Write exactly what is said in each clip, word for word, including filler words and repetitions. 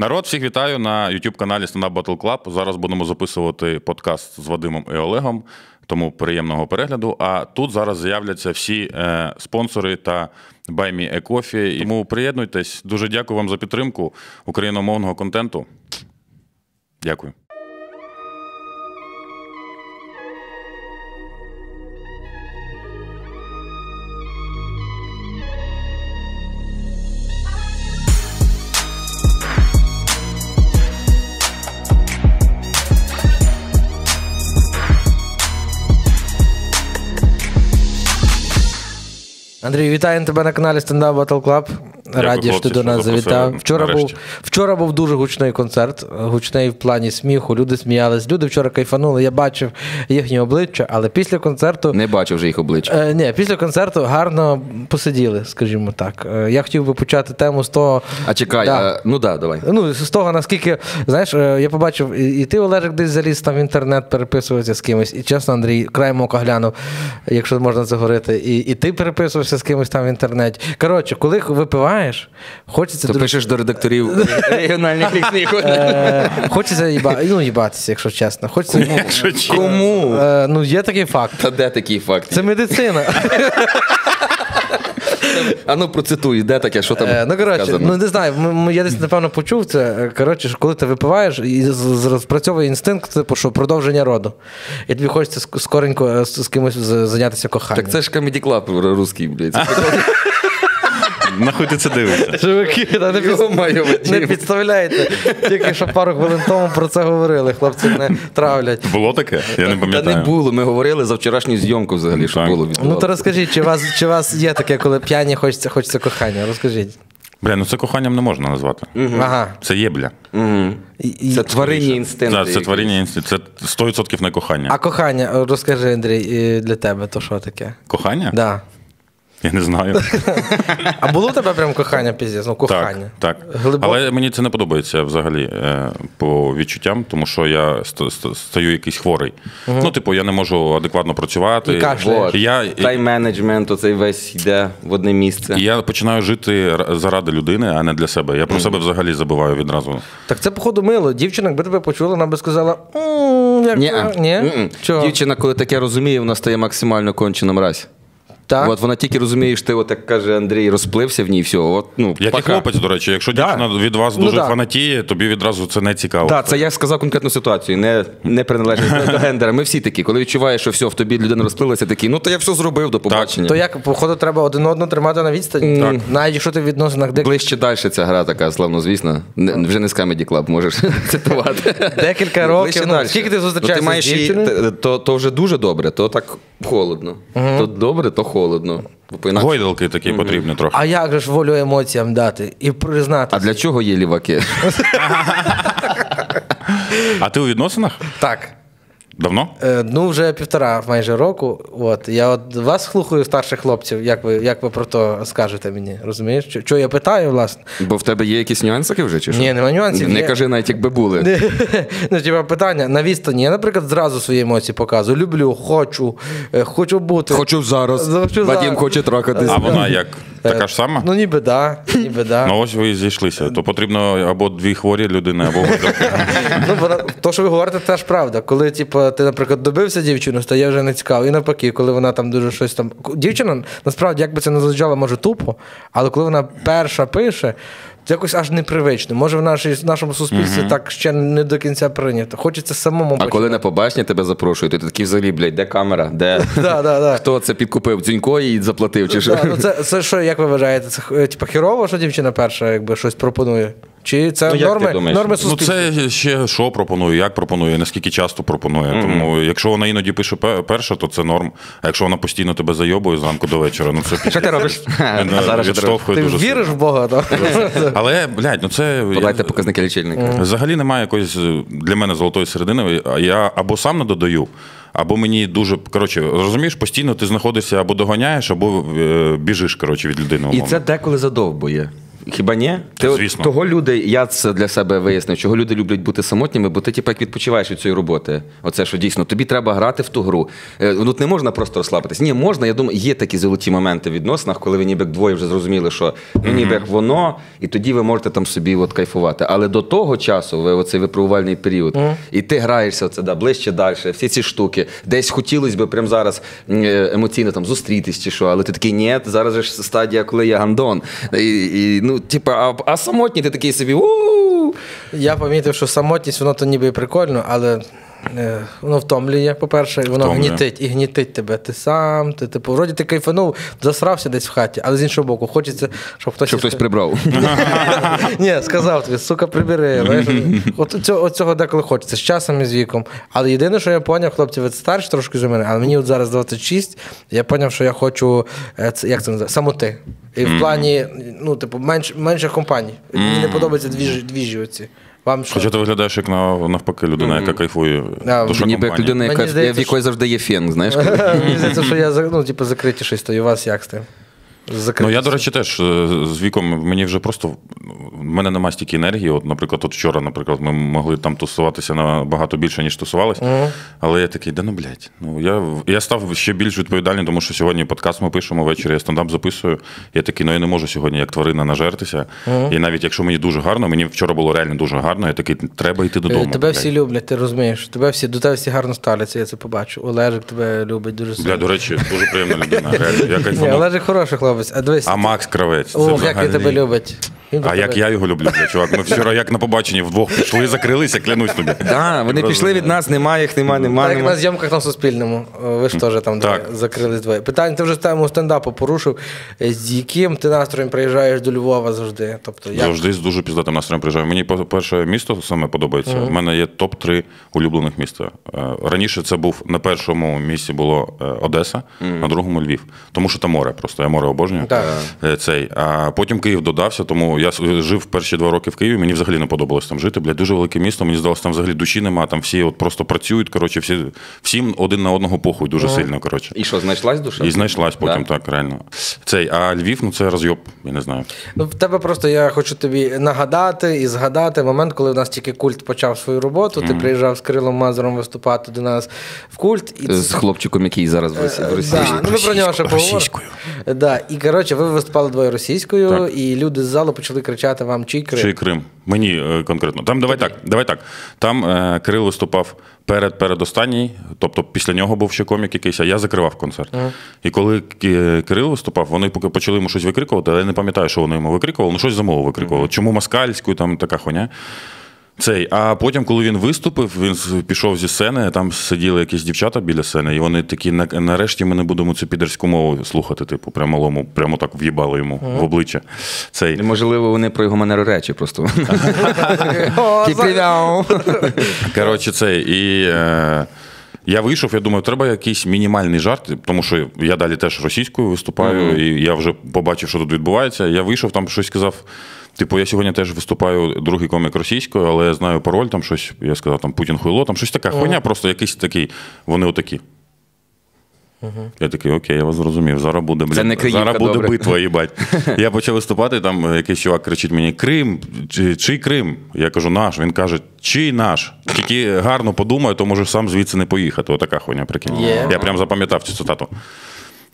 Народ, всіх вітаю на YouTube-каналі Stand Up Battle Club. Зараз будемо записувати подкаст з Вадимом і Олегом, тому приємного перегляду. А тут зараз з'являться всі е, спонсори та Buy Me a Coffee. Тому приєднуйтесь. Дуже дякую вам за підтримку україномовного контенту. Дякую. Андрій, вітаємо тебе на каналі Stand Up Battle Club. Раді, що ти до нас завітав. Вчора був, вчора був дуже гучний концерт. Гучний в плані сміху. Люди сміялись. Люди вчора кайфанули. Я бачив їхні обличчя, але після концерту... Не бачив вже їх обличчя. Е, ні, після концерту гарно посиділи, скажімо так. Е, я хотів би почати тему з того... А чекай, да. А, ну да, давай. Ну, з того, наскільки, знаєш, я побачив, і ти, Олег, десь заліз там в інтернет, переписувався з кимось. І чесно, Андрій, краєм ока глянув, якщо можна це говорити. І, і ти переписувався з кимось там в інтернеті. Коротше, коли випиваєш, хочеться... То друг... пишеш до редакторів регіональних ліксних. Хочеться їба... ну, їбатися, якщо чесно. Хочеться... Кому? Ну, є такий факт. Та де такий факт? Це медицина. А ну процитуй, де таке, що там е, ну, коротше, сказано? Ну, не знаю, я десь, напевно, почув це. Коротше, коли ти випиваєш, і спрацьовує інстинкт, типу, що продовження роду. І тобі хочеться скоренько з кимось зайнятися коханням. Так це ж Камеді Клаб русський, блядь. Нахуй ти це дивишся? Чуваки, та не, під... маю, не підставляйте. Тільки що пару хвилин тому про це говорили. Хлопці не травлять. Було таке? Я не пам'ятаю. Та не було. Ми говорили за вчорашню зйомку взагалі, що було відбувало. Ну то розкажіть, чи вас, чи вас є таке, коли п'яні хочеться, хочеться кохання? Розкажіть. Бля, ну це коханням не можна назвати. Угу. Ага. Це є, бля. Угу. І... Це тваринні інстинкти. Так, це тваринні інстинкти. Це сто відсотків не кохання. А кохання, розкажи, Андрій, для тебе, то що таке? Кохання? Да. Я не знаю. А було у тебе прям кохання, піздець? Ну, кохання. Так, так. Глибоко? Але мені це не подобається взагалі по відчуттям, тому що я стаю якийсь хворий. Угу. Ну, типу, я не можу адекватно працювати. І кашляєш. Я... Тайм-менеджмент оцей весь йде в одне місце. І я починаю жити заради людини, а не для себе. Я про угу. себе взагалі забуваю відразу. Так це, походу, мило. Дівчина, якби тебе почула, вона би сказала... Як... Ні. Дівчина, коли таке розуміє, вона стає максимально кончена мразь. Так. От вона тільки розумієш, ти, от, як каже Андрій, розплився в ній і все. От, ну, як і хлопець, до речі, якщо да. дівчина від вас дуже ну, фанатіє, тобі відразу це не цікаво. Так, це я сказав конкретну ситуацію, не, не приналежність до гендера. Ми всі такі, коли відчуваєш, що все, в тобі людина розплилася, такі, ну то я все зробив, до побачення. Так. То як, походу, треба один одного тримати на відстані? Так. Навіть якщо ти в відносинах декілька... Ближче далі ця гра така, славно, звісно. Не, вже не з Камеді Клаб можеш цитувати. Декілька років, ну, скільки ти зустрічаєшся з дівчиною? То, то вже дуже добре, то так холодно. Угу. То добре, то холодно. Холодно. Гойдалки такі mm-hmm. потрібні трохи. А як же ж волю емоціям дати і признатися? А для чого є ліваки? А ти у відносинах? Так. Давно? Е, ну, вже півтора майже року. От. Я от вас слухаю, старших хлопців, як ви, як ви про то скажете мені, розумієш? Чого Чо я питаю, власне? Бо в тебе є якісь нюансики вже, чи що? Ні, нема нюансів. Не, не кажи навіть, якби були. Ну, типа, питання на відстані. Я, наприклад, зразу свої емоції показую. Люблю, хочу, хочу бути. Хочу зараз. Хочу Вадим зараз. Хоче трахатись. А вона як? Така ж сама? Ну, ніби да, ніби да. Ну, ось ви і зійшлися. То потрібно або дві хворі людини, або гойдалки. То, що ви говорите, теж правда. Коли, типу, ти, наприклад, добився дівчину, стає вже не цікаво. І навпаки, коли вона там дуже щось там... Дівчина, насправді, як би це не звучало, може тупо, але коли вона перша пише, це якось аж непривично. Може, в нашій, нашому суспільстві mm-hmm. так ще не до кінця прийнято. Хочеться самому... А починати. Коли на побачення тебе запрошують, ти такий взагалі, блядь, де камера? Де? Хто це підкупив? Дзюнько і заплатив? Чи що? Це що, як ви вважаєте? Це хірово, що дівчина перша якби щось пропонує? Чи це ну, норми, норми суспільства? Ну, це ще що пропонує, як пропонує, наскільки часто пропонує. Mm-hmm. Тому якщо вона іноді пише перша, то це норм. А якщо вона постійно тебе зайобує зранку до вечора, ну це після. Що ти робиш? Ти віриш в Бога? Але, блядь, ну це... Подайте показники лічильника. Взагалі немає якоїсь для мене золотої середини. Я або сам не додаю, або мені дуже, коротше, розумієш, постійно ти знаходишся або доганяєш, або біжиш, коротше, від людини. І це деколи задовбує. Хіба ні? Ти, звісно. Того люди, я це для себе вияснив, чого люди люблять бути самотніми, бо ти, типу, як відпочиваєш від цієї роботи. Оце, що дійсно, тобі треба грати в ту гру. Тут не можна просто розслабитись. Ні, можна, я думаю, є такі золоті моменти в відносинах, коли ви ніби як двоє вже зрозуміли, що ну, ніби як воно, і тоді ви можете там собі от кайфувати. Але до того часу, ви оцей випробувальний період, mm. і ти граєшся оце, да, ближче, далі, всі ці штуки. Десь хотілося б прямо зараз емоційно там зустрітись чи що, але ти такий, ні, зараз же стадія, коли я гандон. І, і, ну, типу, а, а самотній ти такий собі у-у-у. Я помітив, що самотність, воно то ніби і прикольно, але е, воно втомлює, по-перше, і воно втомлює. гнітить, і гнітить тебе. Ти сам, ти, типу, вроді ти кайфанув, засрався десь в хаті, але з іншого боку, хочеться, щоб хтось... Щоб хтось прибрав. Ні, сказав тобі, сука, прибери. От цього деколи хочеться, з часом і з віком. Але єдине, що я поняв, хлопці, ви старші трошки за мене, але мені от зараз двадцять шість, я поняв, що я хочу, як це називається, самоти. І в плані, ну, типу, менш, менших компаній. Мені не подобаються двіжі, двіжі оці. Вам що? Хоча ти виглядаєш, як навпаки, людина, яка кайфує. Ніби як людина, яка, в якої завжди є фен, знаєш? Мені здається, що я, ну, типу, закритіший стою. У вас як з тим? Ну, я, до речі, теж з віком, мені вже просто, в мене немає стільки енергії. От, наприклад, от вчора, наприклад, ми могли там тусуватися набагато більше, ніж тусувалися, mm. але я такий, да ну, блядь, ну, я, я став ще більш відповідальний, тому що сьогодні подкаст ми пишемо, ввечері я стендап записую, я такий, ну, я не можу сьогодні, як тварина, нажертися, mm. і навіть якщо мені дуже гарно, мені вчора було реально дуже гарно, я такий, треба йти додому. Тебе блядь. всі люблять, ти розумієш, тебе всі, до тебе всі гарно ставляться, я це побачу, Олежик тебе любить дуже сильно. Бля, до речі, дуже приємна людина, реально. Ні, Олежик хороший хлопець. А, дивись, а Макс Кравець. О, як він тебе любить. Він а тебе як любить. Я його люблю, чувак. Ми вчора як на побаченні вдвох пішли, закрилися, клянусь тобі. Да, вони просто... пішли від нас, немає їх, немає, немає. Так, нема. На зйомках на Суспільному. Ви ж теж там так. закрились двоє. Питання, ти вже тему стендапу порушив. З яким ти настроєм приїжджаєш до Львова завжди? Тобто, як... Завжди з дуже піздатим настроєм приїжджаю. Мені перше місто саме подобається. У mm-hmm. мене є топ три улюблених міста. Раніше це був, на першому місці було Одеса, mm-hmm. на другому Львів. Тому що там море просто. Я море обожнюю. Да. Цей. А потім Київ додався, тому я жив перші два роки в Києві, мені взагалі не подобалось там жити. Блядь, дуже велике місто, мені здалося, там взагалі душі нема, там всі от просто працюють, коротше, всі, всім один на одного похуй дуже mm. сильно, коротше. І що, знайшлась душа? І знайшлась потім, да? Так, реально. Цей, а Львів, ну це розйоб, я не знаю. Ну, в тебе просто, я хочу тобі нагадати і згадати момент, коли в нас тільки Культ почав свою роботу, mm. ти приїжджав з Кирилом Мазуром виступати до нас в Культ. І... З хлопчиком, який зараз в Росії. Да. Ну, ми про нього ще поговоримо. Да. І, коротше, ви виступали двоє російською, так. і люди з залу почали кричати вам «Чий Крим?». «Чий Крим?». Мені конкретно. Там, давай так, давай так. Там е, Кирил виступав перед передостанній, тобто після нього був ще комік якийсь, а я закривав концерт. Mm. І коли Кирил виступав, вони почали йому щось викрикувати, але я не пам'ятаю, що вони йому викрикували, ну щось за мову викрикували. Mm. Чому москальську, там така хуйня. Цей. А потім, коли він виступив, він пішов зі сцени, там сиділи якісь дівчата біля сцени, і вони такі, нарешті ми не будемо цю підерську мову слухати, типу, прямо лому, прямо так в'їбали йому mm. в обличчя. Цей. Можливо, вони про його манеру речі просто. Коротше, цей, і... Я вийшов, я думаю, треба якийсь мінімальний жарт, тому що я далі теж російською виступаю, mm-hmm. і я вже побачив, що тут відбувається. Я вийшов, там щось сказав, типу, я сьогодні теж виступаю другий комік російською, але я знаю пароль, там щось, я сказав, там Путін хуйло, там щось така mm-hmm. хуйня, просто якийсь такий, вони отакі. Uh-huh. Я такий, окей, я вас зрозумів, зараз буде, блін, не Криївка, зараз буде добре. Битва, їбать. Я почав виступати, там якийсь чувак кричить мені, Крим, чий, чий Крим? Я кажу, наш. Він каже, чий наш? Тільки гарно подумаю, то можу сам звідси не поїхати. Отака хуйня, прикинь. Yeah. Я прям запам'ятав цю цитату.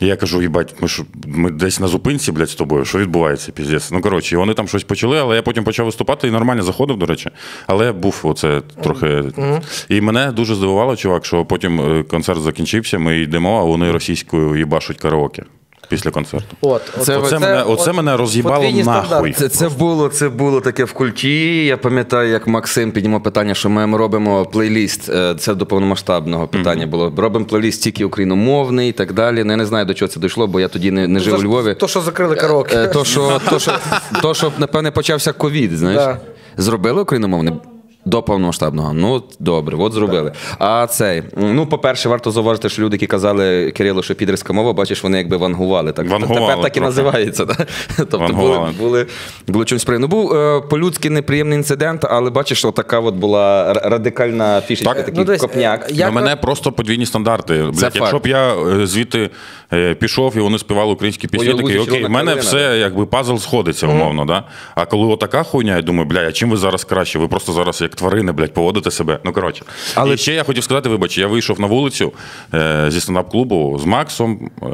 Я кажу, їбать, ми, ж, ми десь на зупинці, блядь, з тобою, що відбувається, піздець. Ну, коротше, вони там щось почали, але я потім почав виступати і нормально заходив, до речі. Але був оце трохи... Mm-hmm. І мене дуже здивувало, чувак, що потім концерт закінчився, ми йдемо, а вони російською їбашуть караоке. Після концерту. От, це, оце, це, мене, оце от, мене роз'їбало нахуй. Це, це, було, це було таке в Культі. Я пам'ятаю, як Максим піднімав питання, що ми робимо плейліст. Це до повномасштабного питання mm-hmm. було. Робимо плейліст тільки україномовний і так далі. Ну, я не знаю, до чого це дійшло, бо я тоді не, не жив то, у Львові. То, що закрили караоке. То, що, то, що, то, що напевне, почався ковід, знаєш. Да. Зробили україномовний? До повномасштабного. Ну, добре, от зробили. Так. А цей, ну, по-перше, варто зауважити, що люди, які казали Кирилу, що підерська мова, бачиш, вони якби вангували. Так. Вангували тепер так трохи. І називається. Так? Тобто були, були, були чимось приємно. Ну, був е, по-людськи неприємний інцидент, але бачиш, отака от була радикальна фішечка, так, такий ну, копняк. Як... На мене просто подвійні стандарти. Блять, якщо б я звідти е, пішов і вони співали українські пісні, Ой, такий, окей, в мене Карліна, все, так? Якби пазл сходиться, умовно. Mm-hmm. Да? А коли отака хуйня, я думаю, бля, а чим ви зараз краще? Ви просто зараз як тварини, блядь, поводити себе. Ну, коротше. Але... І ще я хотів сказати, вибач, я вийшов на вулицю е, зі стендап-клубу з Максом, е,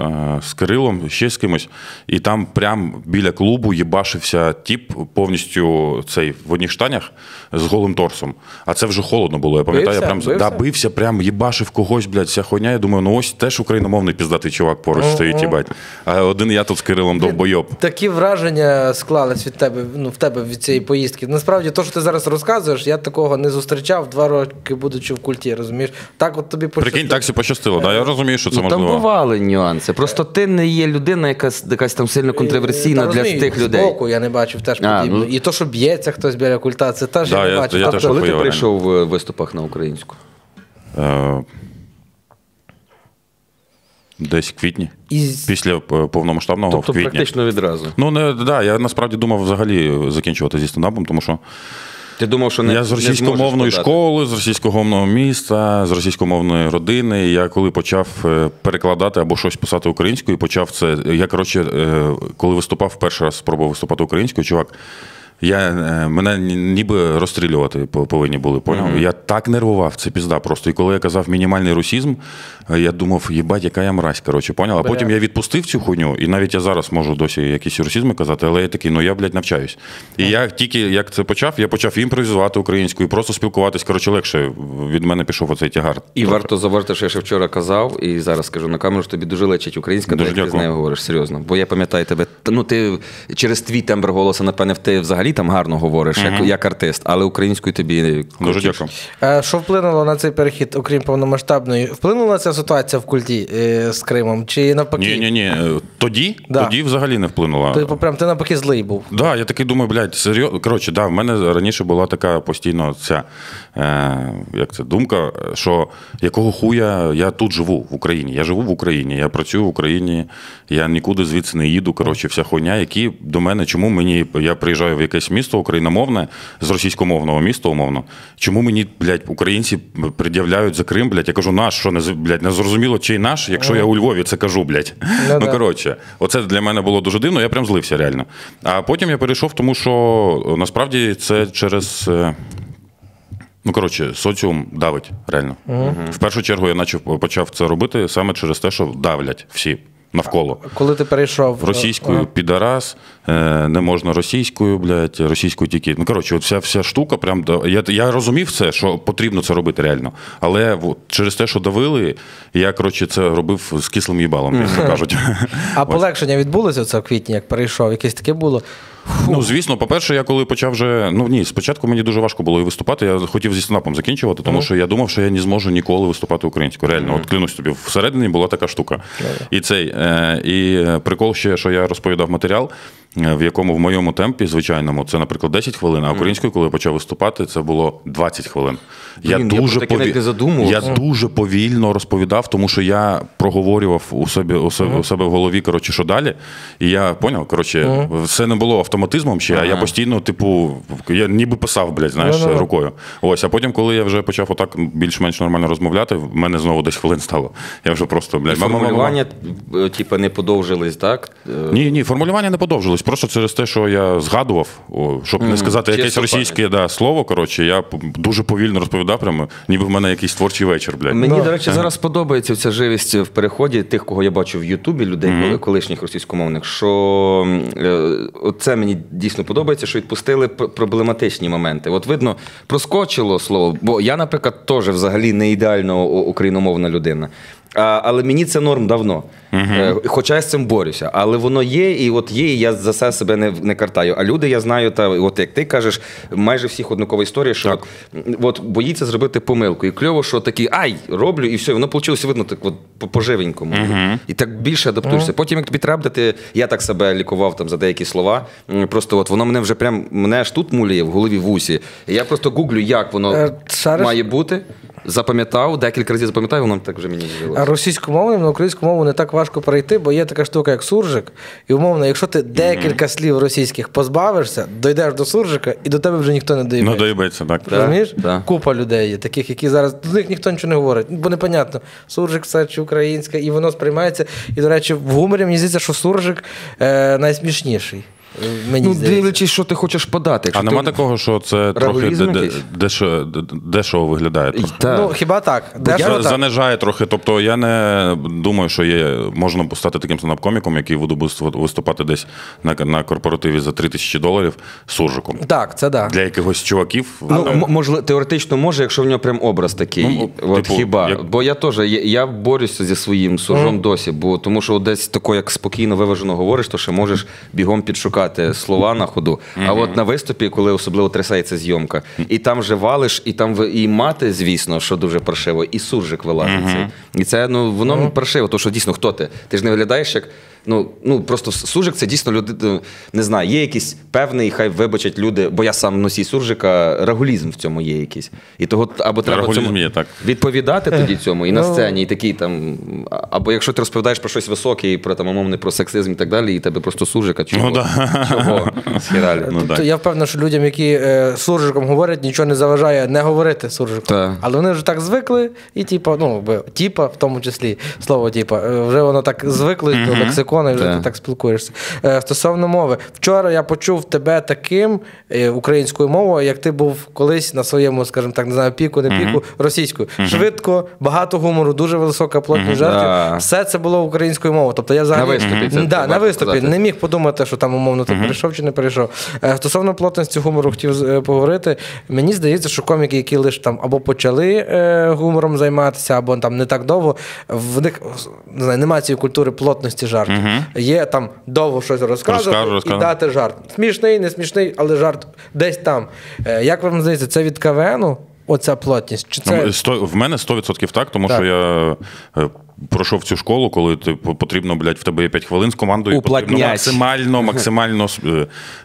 з Кирилом, ще з кимось, і там прям біля клубу їбашився тіп повністю цей, в одніх штанях з голим торсом. А це вже холодно було, я пам'ятаю. Бився? Я прям бився? Да, бився, прям їбашив когось, блядь, вся хуйня. Я думаю, ну ось теж україномовний піздатий чувак поруч uh-huh. стоїть, їбать. А один я тут з Кирилом довбойоб. Такі враження склались від тебе, ну, в тебе від цієї поїздки. Насправді, то, що ти зараз розказуєш, я такого не зустрічав два роки, будучи в культі, розумієш? Так от тобі пощастило. Прикинь, так все пощастило, да? Я розумію, що це ну, можливо. Там бували нюанси. Просто ти не є людина, яка якась там сильно контроверсійна для тих людей. Збоку я не бачив теж подібно. Ну... І то, що б'ється хтось біля культа, це теж да, я не я, бачив. Я, я теж коли ти прийшов в виступах на українську? Uh... Десь в квітні, Із... після повномасштабного, тобто, в квітні. Тобто практично відразу? Ну, не, да, я насправді думав взагалі закінчувати зі стендапом, тому що ти думав, що не, я з російськомовної школи, з російськомовного міста, з російськомовної родини. І я коли почав перекладати або щось писати українською, почав це. Я, коротше, коли виступав, перший раз спробував виступати українською, чувак, я, мене ніби розстрілювати повинні були, поняв? Mm-hmm. Я так нервував, це пізда просто. І коли я казав мінімальний русізм, я думав, єбать, яка я мразь, коротше, поняв? А потім я відпустив цю хуйню, і навіть я зараз можу досі якісь русізми казати, але я такий, ну я, блядь, навчаюсь. І mm-hmm. я тільки, як це почав, я почав імпровізувати українською, просто спілкуватись, коротше, легше. Від мене пішов оцей тягар. І трохи. Варто заверти, що я ще вчора казав, і зараз скажу на камеру, що тобі дуже лечить українська, дуже ти з нею говориш, серйозно. Бо я пам'ятаю тебе, ну ти через твій тембр голосу, напевне, ти взагалі там гарно говориш, mm-hmm. як, як артист, але українською тобі... Дуже дякую. Що вплинуло на цей перехід, окрім повномасштабної? Вплинула ця ситуація в культі з Кримом? Чи навпаки? Ні-ні-ні. Тоді? Да. Тоді взагалі не вплинула. Тобто прям ти навпаки злий був? Так, да, я такий думаю, блядь, серйозно. Коротше, да, в мене раніше була така постійно ця, е, як це, думка, що якого хуя я тут живу, в Україні. Я живу в Україні, я працюю в Україні, я нікуди звідси не їду, коротше, вся хуйня, які до мене, чому мені, я приїжджаю в якесь місто україномовне, з російськомовного міста, умовно. Чому мені, блядь, українці пред'являють за Крим, блядь, я кажу, наш, що, не, блядь, не зрозуміло, чий наш, якщо я у Львові це кажу, блядь. Ну, ну коротше, оце для мене було дуже дивно, я прям злився, реально. А потім я перейшов, тому що, насправді, це через... Ну, коротше, соціум давить, реально. Угу. В першу чергу я почав, почав це робити саме через те, що давлять всі. Навколо. Коли ти перейшов? Російською, ага. Підарас, не можна російською, блядь, російською тільки. Ну, коротше, от вся, вся штука прям... Я, я розумів це, що потрібно це робити реально. Але от, через те, що давили, я, коротше, це робив з кислим їбалом, як то кажуть. А полегшення відбулося це в квітні, як перейшов? Якесь таке було? Фу. Ну, звісно, по-перше, я коли почав вже... Ну, ні, спочатку мені дуже важко було і виступати. Я хотів зі стендапом закінчувати, тому mm-hmm. що я думав, що я не зможу ніколи виступати українською. Реально, mm-hmm. от клянусь тобі, всередині була така штука. Mm-hmm. І цей, е, і прикол ще, що я розповідав матеріал, в якому в моєму темпі, звичайному, це, наприклад, десять хвилин, а українською, коли я почав виступати, це було двадцять хвилин. Я, Блін, дуже, я, пові... я дуже повільно розповідав, тому що я проговорював у себе, у себе, mm-hmm. у себе в голові, коротше, що далі, і я поняв, коротше, mm-hmm. все не було автоматизмом ще, ага. а я постійно, типу, я ніби писав, блядь, знаєш, mm-hmm. рукою. Ось, а потім, коли я вже почав отак більш-менш нормально розмовляти, в мене знову десь хвилин стало. Я вже просто, блядь, мама, формулювання, типу, не подовжились, так? Ні, ні, формулювання не подовжились. Просто через те, що я згадував, щоб mm, не сказати якесь російське да, слово, коротше, я дуже повільно розповідав прямо, ніби в мене якийсь творчий вечір, блядь. Мені, no. до речі, зараз подобається ця живість в переході тих, кого я бачу в Ютубі, людей, mm-hmm. колишніх російськомовних, що це мені дійсно подобається, що відпустили проблематичні моменти. От видно, проскочило слово, бо я, наприклад, теж взагалі не ідеально україномовна людина. А, але мені це норм давно. Uh-huh. Хоча я з цим борюся. Але воно є, і от є, і я за це себе не, не картаю. А люди, я знаю, та, от як ти кажеш, майже всіх однакова історія, що от, от, боїться зробити помилку. І кльово, що такий, ай, роблю, і все, воно вийшло, видно, так от по-живенькому. Uh-huh. І так більше адаптуєшся. Uh-huh. Потім, як тобі треба, ти, я так себе лікував там за деякі слова, просто от воно мене вже прям, мене аж тут муляє в голові, в усі. І я просто гуглю, як воно uh-huh. має бути. Запам'ятав, декілька разів запам'ятав, воно так вже мені здалося. Російськомовним на українську мову не так важко перейти, бо є така штука, як суржик. І умовно, якщо ти декілька mm-hmm. слів російських позбавишся, дійдеш до суржика, і до тебе вже ніхто не доїбеться. Ну, доїбеться, так. Розумієш? Да. Купа людей є таких, які зараз, до них ніхто нічого не говорить. Бо непонятно, суржик це чи українське, і воно сприймається. І, до речі, в гуморі мені здається, що суржик е, найсмішніший. Мені ну, здається. Дивлячись, що ти хочеш подати. А ти... нема такого, що це трохи дешево де, де, де, де виглядає? Трохи. Та. Ну, хіба так. Дешево занижає трохи. Тобто я не думаю, що є, можна стати таким стендап-коміком, який буде виступати десь на, на корпоративі за три тисячі доларів суржиком. Так, це так. Да. Для якихось чуваків. Ну, там... можливо, теоретично може, якщо в нього прям образ такий. Ну, от, типу, хіба. Як... Бо я теж, я, я борюся зі своїм суржом mm. досі, бо тому що десь тако, як спокійно, виважено говориш, то ще можеш бігом підшукати слова на ходу, mm-hmm. а от на виступі, коли особливо трясається зйомка, і там же валиш, і там і мати, звісно, що дуже паршиво, і суржик вилазиться. Mm-hmm. І це, ну, воно mm-hmm. паршиво, тому що дійсно, хто ти? Ти ж не виглядаєш як, ну, ну просто суржик це дійсно люди, не знаю, є якийсь певний, хай вибачать люди, бо я сам носій суржика, рагулізм в цьому є якийсь. І того, або треба цьому є, так. відповідати тоді цьому, і на сцені, і такий там, або якщо ти розповідаєш про щось високе, і про там, умовне, про сексизм і так далі, і тебе просто суржика, чого? Ну, да. Чого? Ну, тобто, я впевнений, що людям, які е, суржиком говорять, нічого не заважає не говорити суржиком. Та. Але вони вже так звикли, і типа, ну, типа, в тому числі, слово типа, вже воно так звикло до лексикона, і вже та. Ти так спілкуєшся. Е, стосовно мови. Вчора я почув тебе таким е, українською мовою, як ти був колись на своєму, скажімо так, не знаю, піку, не піку, mm-hmm. російською. Mm-hmm. Швидко, багато гумору, дуже висока плотність жартів. Mm-hmm. Все це було українською мовою. Тобто я взагалі... На виступі. Mm-hmm. Да, на виступі. Не міг подумати, що там умовно ну, ти mm-hmm. перейшов чи не перейшов. Стосовно плотності гумору хотів поговорити. Мені здається, що коміки, які лише там або почали гумором займатися, або там не так довго, в них не знаю, немає цієї культури плотності жарту. Mm-hmm. Є там довго щось розказувати розкажу, розкажу. І дати жарт. Смішний, не смішний, але жарт десь там. Як вам здається, це від КВНу? Оця плотність? Чи це... сто... В мене сто відсотків так, тому так. що я пройшов цю школу, коли ти потрібно, блядь, в тебе є п'ять хвилин з командою, уплотняч. Потрібно максимально, максимально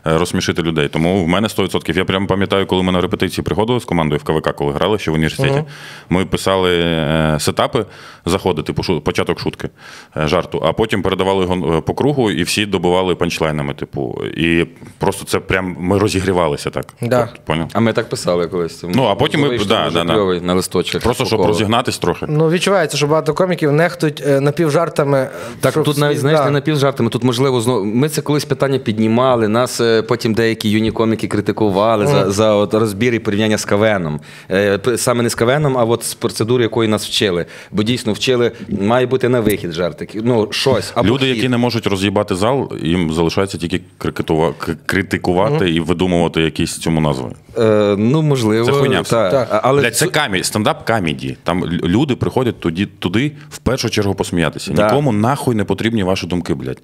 розсмішити людей. Тому в мене сто відсотків. Я прямо пам'ятаю, коли ми на репетиції приходили з командою в КВК, коли грали ще в університеті, uh-huh. ми писали сетапи, заходи, типу шу... початок шутки, жарту, а потім передавали його по кругу і всі добивали панчлайнами, типу. І просто це прям, ми розігрівалися так. Да. От, а ми так писали колись. Ну, а потім ми... Да, да, да. На листочок. Просто, щоб розігнатись трохи. Ну, відчувається, що багато коміків нехтують напівжартами. Так, тут всі, навіть, знаєш, да. не напівжартами. Тут, можливо, знову... Ми це колись питання піднімали, нас потім деякі юні коміки критикували mm. за, за от, розбір і порівняння з КВНом. Саме не з КВНом, а от з процедури, якої нас вчили. Бо дійсно вчили, має бути на вихід жарт. Ну, щось. Або люди, хід. Які не можуть роз'їбати зал, їм залишається тільки критикувати mm. і видумувати якісь цьому назви. Е, ну, можливо. Це хуйня. Так. Але... Блядь, це камі... стендап-камеді. Там люди приходять туди, туди в першу чергу посміятися. Да. Нікому нахуй не потрібні ваші думки, блядь.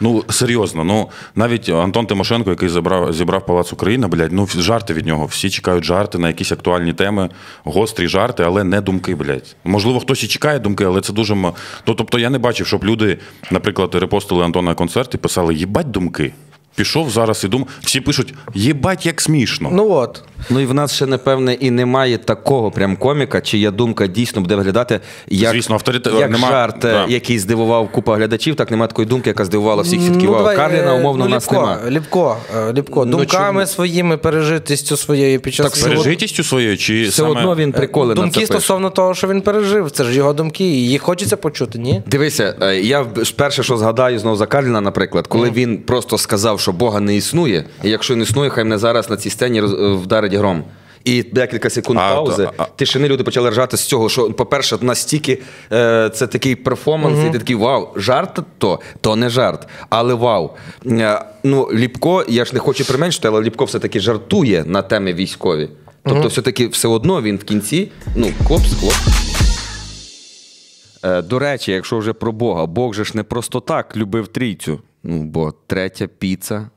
Ну, серйозно, ну, навіть Антон Тимошенко, який забрав, зібрав Палац Україна, блядь, ну, жарти від нього. Всі чекають жарти на якісь актуальні теми, гострі жарти, але не думки, блядь. Можливо, хтось і чекає думки, але це дуже... Ну, тобто, я не бачив, щоб люди, наприклад, репостили Антона на концерт і писали «Єбать думки». Пішов зараз і думав, всі пишуть, єбать, як смішно. Ну от. Ну і в нас ще, напевне, і немає такого прям коміка, чия думка дійсно буде виглядати, як, звісно, авторит... як нема... жарт, да. який здивував купа глядачів, так немає такої думки, яка здивувала всіх сітків. Ну, Карліна, умовно, ну, Ліпко, нас немає. Ліпко, Ліпко, думками ну, своїми, пережитістю своєю під час... Так, його... пережитістю своєю чи все саме... Все одно він приколи думки на це стосовно пише. Того, що він пережив, це ж його думки, їх хочеться почути, ні? Дивися, я перше, що згадаю, знову за Карліна, наприклад, коли mm. він просто сказав, що Бога не існує, і якщо не існує, хай мене зараз на цій сцені вдарить гром. І декілька секунд а, паузи, а, а, тишини, люди почали ржати з цього, що, по-перше, настільки е, це такий перформанс, угу. і ти такий, вау, жарт то, то не жарт, але вау. Е, ну, Ліпко, я ж не хочу применшити, але Ліпко все-таки жартує на теми військові. Тобто, угу. все-таки все одно він в кінці, ну, хлопс, хлопс. До речі, якщо вже про Бога, Бог же ж не просто так любив трійцю. Ну, бо третя піца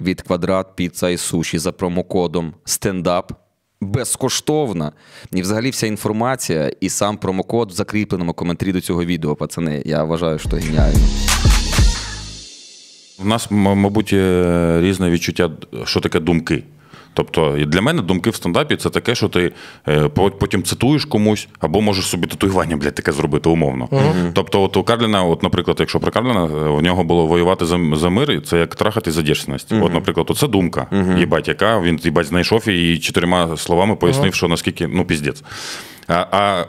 від Квадрат, піца і суші за промокодом «Стендап» безкоштовна. І взагалі вся інформація і сам промокод в закріпленому коментарі до цього відео, пацани. Я вважаю, що геніально. У нас, мабуть, різне відчуття, що таке думки. Тобто, для мене думки в стендапі – це таке, що ти потім цитуєш комусь, або можеш собі татуювання, блядь, таке зробити, умовно. Mm-hmm. Тобто, от у Карліна, от, наприклад, якщо про Карліна, у нього було воювати за, за мир, це як трахати за дійсність. Mm-hmm. От, наприклад, це думка, mm-hmm. єбать, яка він, єбать, знайшов і чотирма словами пояснив, mm-hmm. що наскільки, ну, піздець. А, а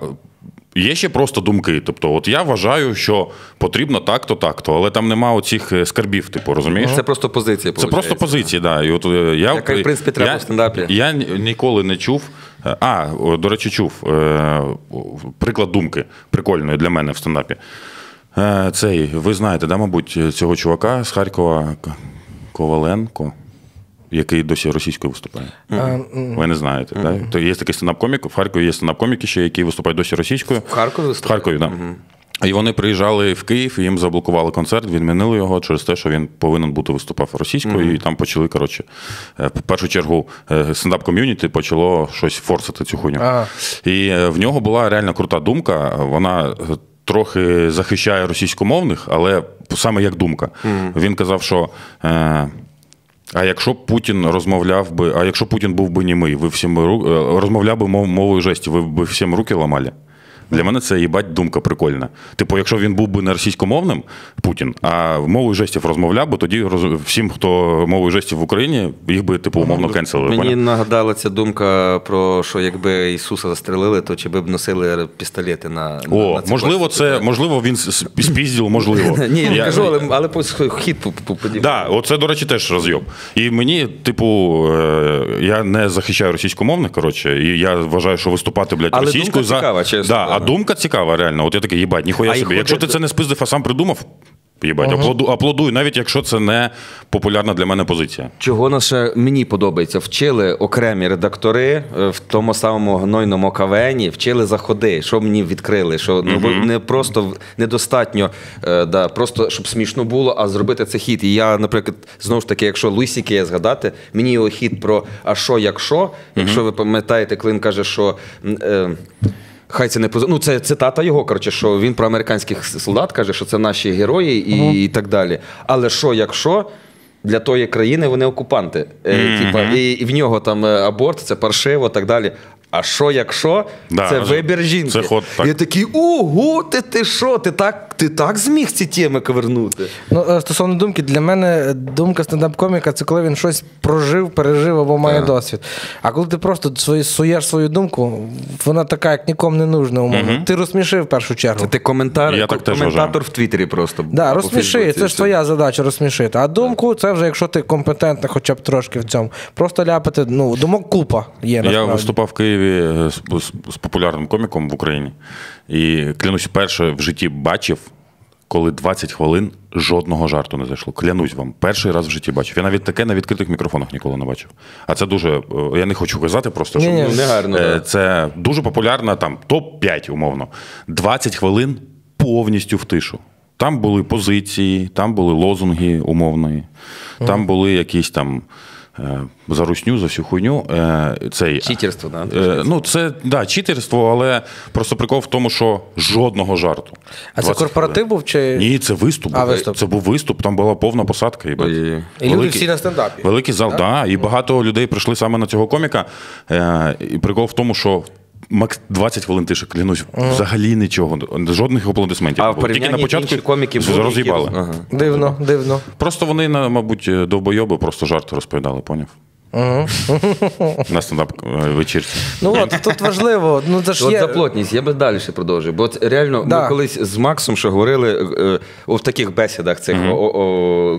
є ще просто думки. Тобто, от я вважаю, що потрібно так-то, так-то, але там нема оцих скарбів, типу, розумієш? Це просто позиція. Це просто позиція, так. Да. І от я, яка, в принципі, треба я, в стендапі. Я ніколи не чув. А, до речі, чув приклад думки прикольної для мене в стендапі. Цей, ви знаєте, да, мабуть, цього чувака з Харкова Коваленко, який досі російською виступає. Mm-hmm. Ви не знаєте, mm-hmm. так? То є такий стендап-комік, в Харкові є стендап-коміки ще, які виступають досі російською. В Харкові виступає? В Харкові, так. Да. Mm-hmm. І вони приїжджали в Київ, їм заблокували концерт, відмінили його через те, що він повинен бути виступав російською, mm-hmm. і там почали, коротше, в першу чергу стендап-ком'юніті почало щось форсити цю хуйню. Ah. І в нього була реально крута думка, вона трохи захищає російськомовних, але саме як думка. Mm-hmm. Він казав, що... А якщо б Путін розмовляв би, а якщо Путін був би німий, ви всім розмовляв би мов, мовою жестів, ви б всім руки ламали. Для мене це, їбать, думка прикольна. Типу, якщо він був би не російськомовним, Путін, а мовою жестів розмовляв би, тоді роз... всім, хто мовою жестів в Україні, їх би, типу, умовно кенселили. Мені поняв? Нагадала ця думка про, що якби Ісуса застрелили, то чи би б носили пістолети на... О, на, на можливо, це, можливо, він спіздів, можливо. Ні, не кажу, але хід подібний. Так, оце, до речі, теж розйоб. І мені, типу, я не захищаю російськомовних, коротше, і я вважаю, що виступати, блядь, російською за... Але думка цікава, думка цікава, реально. От я такий, їбать, ніхуя собі. Якщо ти це не спиздив, а сам придумав, їбать, ага. аплодую, навіть якщо це не популярна для мене позиція. Чого наше мені подобається? Вчили окремі редактори в тому самому гнойному КВНі, вчили заходи, що мені відкрили, що ну, угу. не просто недостатньо, да, просто щоб смішно було, а зробити це хід. І я, наприклад, знову ж таки, якщо Луїсіки я згадати, мені його хід про «А що, якщо?», угу. якщо ви пам'ятаєте, Клин каже, що... Е, Хай це не поза... Ну, це цитата його, коротше, що він про американських солдат каже, що це наші герої і, uh-huh. і так далі. Але що, якщо для тої країни вони окупанти? Mm-hmm. Тіпа, і, і в нього там аборт, це паршиво, так далі. А що, якщо? Да, це вибір жінки. Це ход, так. Я такий, ого, ти, ти що? Ти так, ти так зміг ці теми ковернути? Ну, стосовно думки, для мене думка стендап-коміка – це коли він щось прожив, пережив або має так. досвід. А коли ти просто свої, суєш свою думку, вона така, як нікому не нужна. Угу. Ти розсмішив в першу чергу. Це ти коментар, Я так коментатор в Твіттері просто. Так, да, розсміши, це ж твоя задача – розсмішити. А думку – це вже, якщо ти компетентний хоча б трошки в цьому. Просто ляпати, ну, думок купа є, насправді. Я виступав в Києві З, з, з популярним коміком в Україні. І, клянусь, перше в житті бачив, коли двадцять хвилин жодного жарту не зайшло. Клянусь вам, перший раз в житті бачив. Я навіть таке на відкритих мікрофонах ніколи не бачив. А це дуже, я не хочу казати просто, що не, не гарно, це дуже популярна, там, топ п'ять, умовно. двадцять хвилин повністю в тишу. Там були позиції, там були лозунги умовної, mm. там були якісь там за русню, за всю хуйню. Цей, читерство, да? Ну, це, да, читерство, але просто прикол в тому, що жодного жарту. А це корпоратив хвилин. був? Чи... Ні, це виступ. А, виступ. Це був виступ, там була повна посадка. І, і великий, люди всі на стендапі. Великий зал, так. Да, і багато людей прийшли саме на цього коміка. І прикол в тому, що двадцять хвилин тиші, клянусь, mm. взагалі нічого, жодних аплодисментів. А в порівнянні інші коміки були? Роз'їбали. Ага. Дивно, дивно. Просто вони, мабуть, довбойоби, просто жарти розповідали, поняв? Uh-huh. На стендап-вечірці. Ну от, тут важливо. Ну, це ж от є... За плотність, я би далі ще продовжую. Бо от реально, да. ми колись з Максом ще говорили е, о, в таких бесідах цих, uh-huh. о,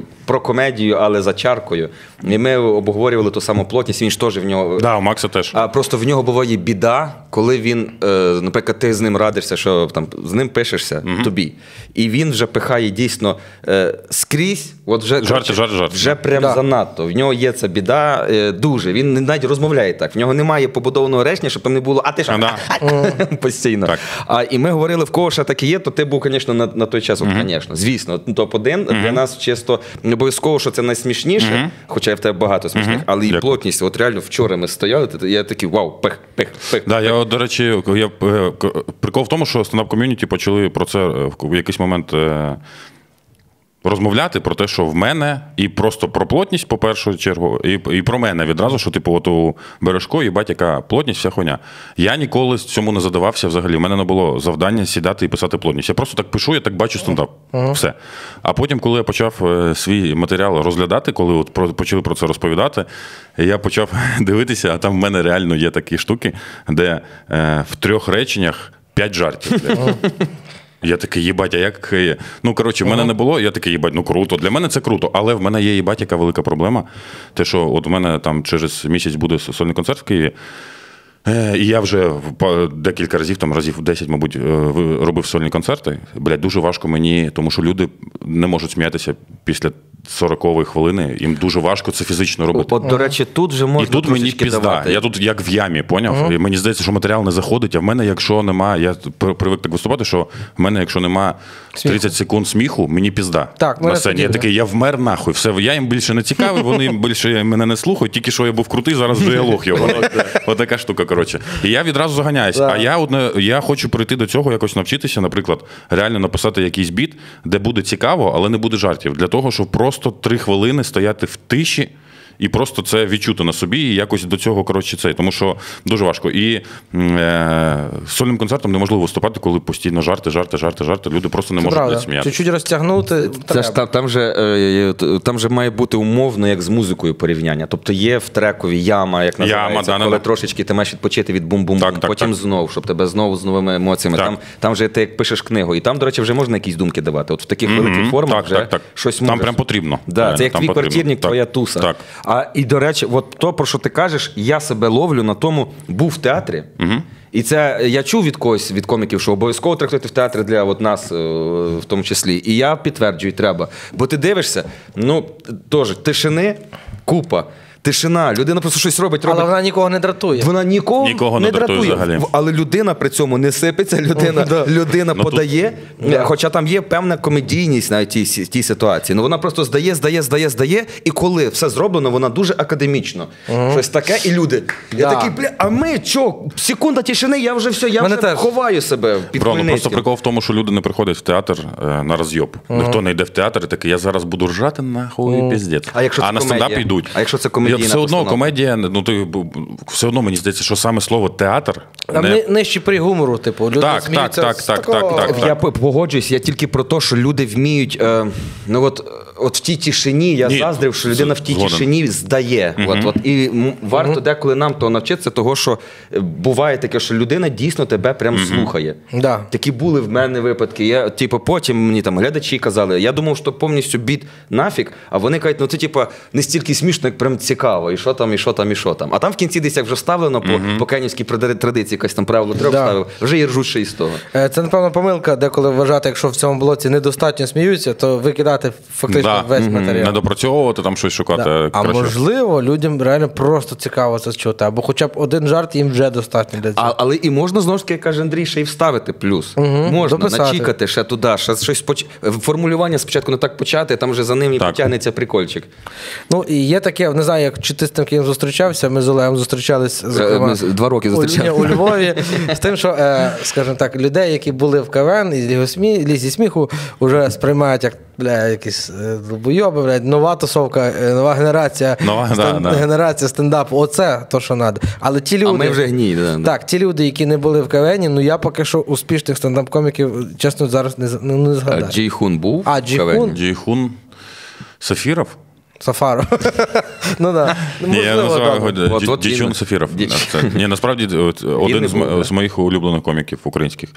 о, про комедію, але за чаркою. І ми обговорювали ту саму плотність, він ж теж в нього... Да, у Макса теж. А просто в нього буває біда, коли він, наприклад, ти з ним радишся, що там, з ним пишешся, угу. тобі, і він вже пихає дійсно скрізь, от вже, жарт, вже, жарт, жарт. вже прям да. занадто, в нього є ця біда дуже, він навіть розмовляє так, в нього немає побудованого речення, щоб там не було, а ти що, да. постійно. Так. А, і ми говорили, в кого ще таке є, то ти був, звісно, на, на той час, угу. от, звісно, звісно, топ один угу. для нас чисто, не обов'язково, що це найсмішніше, угу. хоча в тебе багато смішних, угу. але і Дякую. плотність, от реально вчора ми стояли, я такий, вау, пих, пих, пих. Да, я, до речі, я, прикол в тому, що стендап-ком'юніті почали про це в якийсь момент розмовляти, про те, що в мене, і просто про плотність, по першу чергу, і, і про мене відразу, що типу, от у Бережко, їбать, яка плотність, вся хуйня. Я ніколи цьому не задавався взагалі. У мене не було завдання сідати і писати плотність. Я просто так пишу, я так бачу стендап. Uh-huh. Все. А потім, коли я почав свій матеріал розглядати, коли от про, почали про це розповідати, я почав дивитися, а там в мене реально є такі штуки, де е, в трьох реченнях п'ять жартів. Я такий, їбать, а як... Ну, коротше, в мене не було, я такий, їбать, ну круто, для мене це круто, але в мене є, їбать, яка велика проблема. Те, що от в мене там через місяць буде сольний концерт в Києві, і я вже декілька разів, там разів десять, мабуть, робив сольні концерти. Блядь, дуже важко мені, тому що люди не можуть сміятися після сорокової хвилини, їм дуже важко це фізично робити. От, до речі, тут вже можна трошечки давати. І тут мені пізда. Я тут як в ямі, поняв? Uh-huh. І мені здається, що матеріал не заходить, а в мене, якщо нема, я привик так виступати, що в мене, якщо нема тридцять секунд сміху, мені пізда так, на сцені. Я такий, я вмер нахуй, все, я їм більше не цікавий, вони більше мене не слухають, тільки що я був крутий, зараз діалог його. Отака штука, коротше. І я відразу заганяюся. А я одне, я хочу прийти до цього, якось навчитися, наприклад, реально написати якийсь біт, де буде цікаво, але не буде жартів. Для того, щоб просто три хвилини стояти в тиші і просто це відчути на собі, і якось до цього, коротше, це. Тому що дуже важко. І е, сольним концертом неможливо виступати, коли постійно жарти, жарти, жарти, жарти. Люди просто не це можуть правда. сміяти. Чуть-чуть розтягнути. Це ж, там, там, же, там же має бути умовно, як з музикою порівняння. Тобто є в трекові яма, як називається, яма, коли да, трошечки ти маєш відпочити від бум-бум-бум, так, так, потім так. знов, щоб тебе знову з новими емоціями. Там, там же ти як пишеш книгу. І там, до речі, вже можна якісь думки давати. От в таких mm-hmm. великих формах так, вже так, так. щось можна. Там прям потрібно. Да, реально, це як твій квартирник, твоя туса. Так. А, і, до речі, от то, про що ти кажеш, я себе ловлю на тому, був в театрі, угу. і це я чув від когось, від коміків, що обов'язково трактуйте в театрі для от нас, в тому числі, і я підтверджую, треба. Бо ти дивишся, ну, теж, тишини, купа. Тишина, людина просто щось робить, робить. Але вона нікого не дратує. Вона нікого, нікого не, не дратує. Взагалі. Але людина при цьому не сипеться, людина, да. людина ну, подає, тут... хоча там є певна комедійність навіть тій, тій ситуації. Ну вона просто здає, здає, здає, здає, і коли все зроблено, вона дуже академічно. Угу. Щось таке, і люди. Да. Я такий, бля, а ми що? Секунда тишини, я вже все, я Мене вже теж. ховаю себе під Хмельницьким. Просто прикол в тому, що люди не приходять в театр е, на розйоб. Угу. Ніхто не йде в театр і такий, я зараз буду ржати нахуй, угу. піздець. А, якщо а на стендап йдуть. А якщо це комедія? Я все одно комедія, ну ти все одно мені здається, що саме слово театр. Там не... нижчі при гумору, типу, люди так, сміються так, так, з так, такого... так, так, Я так. погоджуюсь, я тільки про те, що люди вміють, е, ну от, от в тій тишині, я Ні, заздрив, що людина в тій згоден. тишині здає. Угу. От, от, і варто угу. деколи нам того навчитися, того, що буває таке, що людина дійсно тебе прям угу. слухає. Да. Такі були в мене випадки. Я, типу, потім мені там глядачі казали, я думав, що повністю біт нафік, а вони кажуть, ну це типу, не стільки смішно, як прям цікаво. І що там, і що там, і що там. А там в кінці десь як вже вставлено mm-hmm. по, по кенівській традиції, якось там правило трьох да. вставив, вже і ржуть ще із того. Це, напевно, помилка, деколи вважати, якщо в цьому блоці недостатньо сміються, то викидати фактично да. весь mm-hmm. матеріал. Не допрацьовувати, там щось шукати. Да. А можливо, людям реально просто цікаво це чути, або хоча б один жарт їм вже достатньо для цього. А, але і можна, знову ж таки, як каже Андрій, ще й вставити плюс. Mm-hmm. Можна дописати. Начікати ще туди, ще щось поч... формулювання спочатку не так почати, там вже за ним і потягнеться прикольчик. Ну, і є таке, не знаю, як чи ти з тим, ким зустрічався, ми з Олегом зустрічались зокрема, два роки зустрічалися у Львові, з тим, що, скажімо так, людей, які були в КВН і лізі сміху, вже сприймають як бля, якісь долбойоби, бля, нова тусовка, нова генерація, нова, стен... да, да. генерація стендапу, оце то, що треба. Але ті люди, а ми вже гні, да, да. Так, ті люди, які не були в КВН, ну я поки що успішних стендап-коміків, чесно, зараз не, ну, не згадаю. Джейхун був? А, Джейхун? Джейхун Сафаров? Сафаров. Ну да. Я називаю його Джейхун Сафаров. Ні, насправді один з моїх улюблених коміків українських.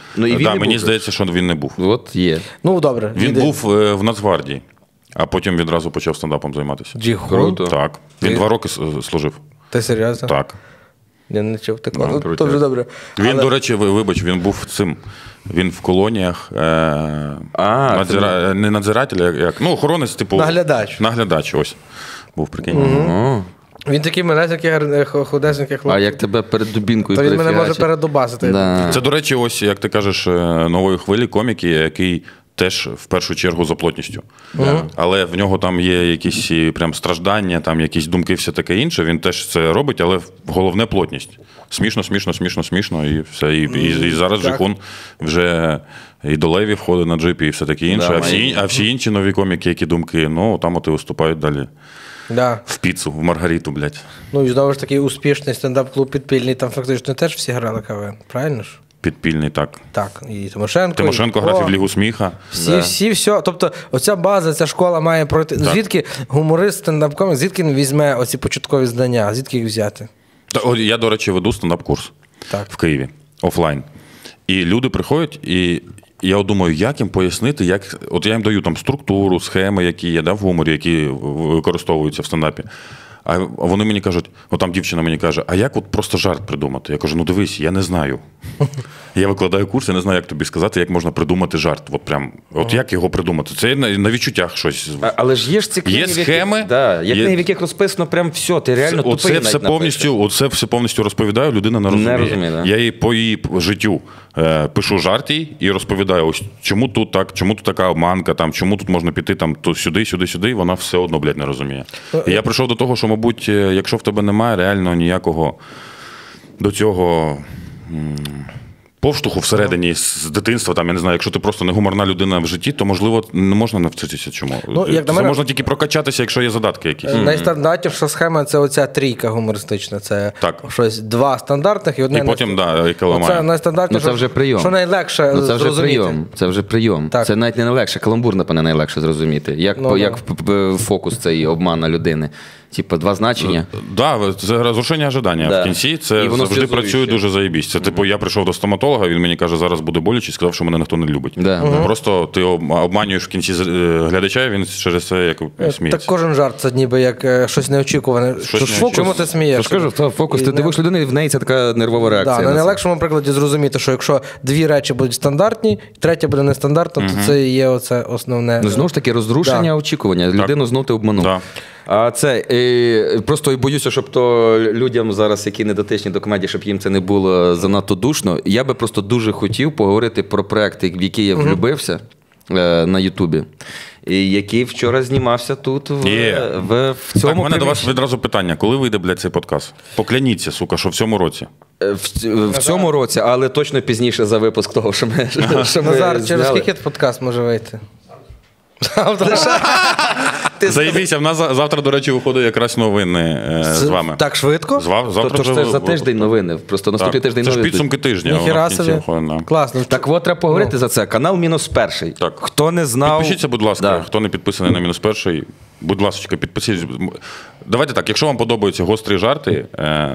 Мені здається, що він не був. От є. Ну добре. Він був в Нацгвардії, а потім відразу почав стендапом займатися. Джейхун? Так. Він два роки служив. Ти серйозно? Так. Я не чув такого. Ну, то, то вже добре. Він, але... до речі, вибач, він був цим. Він в колоніях. Е... А, надзира... не надзиратель, як. Ну, охоронець, типу. Наглядач. Наглядач, ось. Був, прикинь. Угу. Він такий малесенький, худесенький хлопець. А як тебе перед дубінкою перефігачить. То він мене може передубасити. Да. Це, до речі, ось, як ти кажеш, нової хвилі коміки, який теж, в першу чергу, за плотністю. Yeah. Але в нього там є якісь прям страждання, там якісь думки, все таке інше. Він теж це робить, але головне – плотність. Смішно, смішно, смішно, смішно, і все. І, і, і зараз Джейхун вже і до Леві входить на джипі, і все таке інше. Yeah, а, всі, а всі інші нові коміки, які думки, ну, там от і виступають далі. Да. В піцу, в Маргариту, блядь. Ну, і знову ж такий успішний стендап-клуб «Підпільний», там фактично теж всі грали КВН, правильно ж? Підпільний, так. Так, і Тимошенко. Тимошенко і... грав в Лігу сміха. Всі, да. всі, все. Тобто, оця база, ця школа має пройти. Так. Звідки гуморист, стендап-комік, звідки він візьме оці початкові знання, звідки їх взяти? Та, о, я, до речі, веду стендап-курс так. в Києві, офлайн. І люди приходять, і я думаю, як їм пояснити, як... От я їм даю там структуру, схеми, які є да, в гуморі, які використовуються в стендапі. А вони мені кажуть, от там дівчина мені каже, а як от просто жарт придумати? Я кажу, ну дивись, я не знаю. Я викладаю курс, я не знаю, як тобі сказати, як можна придумати жарт. От прям, от як його придумати? Це на відчуттях щось. А, але ж є ж ці книги, є схеми, які, да, є книги, в яких розписано прям все, ти реально тупий навіть напишеш. Оце все повністю, оце все повністю розповідаю, людина не розуміє. Не розуміє, да. Я їй по її життю е, пишу жарт їй і розповідаю, ось чому тут так, чому тут така обманка, там, чому тут можна піти там, то сюди, сюди, сюди, і вона все одно, блядь, не розуміє. І я прийшов до того, що, мабуть, якщо в тебе немає реально ніякого до цього повштуху всередині з дитинства, там, я не знаю, якщо ти просто не гуморна людина в житті, то, можливо, не можна навчитися чому. Ну, як це мене... можна тільки прокачатися, якщо є задатки якісь. Найстандартніша схема – це оця трійка гумористична. Це так. щось два стандартних і одне... І потім, так, най... да, ламає. Це найстандартніше, ну, що, що найлегше ну, це вже зрозуміти. Прийом. Це вже прийом. Так. Це навіть не найлегше, каламбур, напевно, найлегше зрозуміти. Як, ну, по, як фокус цей обман на людини. Типа два значення. Так, да, це розрушення ожидання. Да. В кінці це завжди працює дуже заєбість. Це, типу, я прийшов до стоматолога, він мені каже, зараз буде боляче, і сказав, що мене ніхто не любить. Да. Угу. Просто ти обманюєш в кінці глядача, він через це як сміється. Так кожен жарт, це ніби як щось неочікуване. Чому ти смієшся? Скажу, то фокус, ти дивиш людину, і в неї це така нервова реакція. Да, на найлегшому прикладі зрозуміти, що якщо дві речі будуть стандартні, третя буде нестандартна, угу. то це є оце основне. Ну, знову ж таки, розрушення да. очікування. Людину знов ти обманув. Да. А це і, просто і боюся, щоб то людям зараз, які не дотичні до комедії, щоб їм це не було занадто душно. Я би просто дуже хотів поговорити про проекти, в які я влюбився е, на Ютубі. І який вчора знімався тут в, yeah. в, в цьому. Так, у мене приміщі. До вас відразу питання. Коли вийде, блядь, цей подкаст? Покляніться, сука, що в цьому році. В, в цьому році, але точно пізніше за випуск того, що ми, що ми Назар, через скільки подкаст може вийти? Завтра. Заєбіся, в нас завтра, до речі, виходить якраз новини з вами. Так швидко? Завтра ж за тиждень новини. Просто наступний тиждень новини. Це ж підсумки тижня. Класно. Так от треба поговорити за це. Канал «Мінус перший». Хто не знав... Підпишіться, будь ласка, хто не підписаний на «Мінус перший». Будь ласка, підписіться. Давайте так, якщо вам подобаються гострі жарти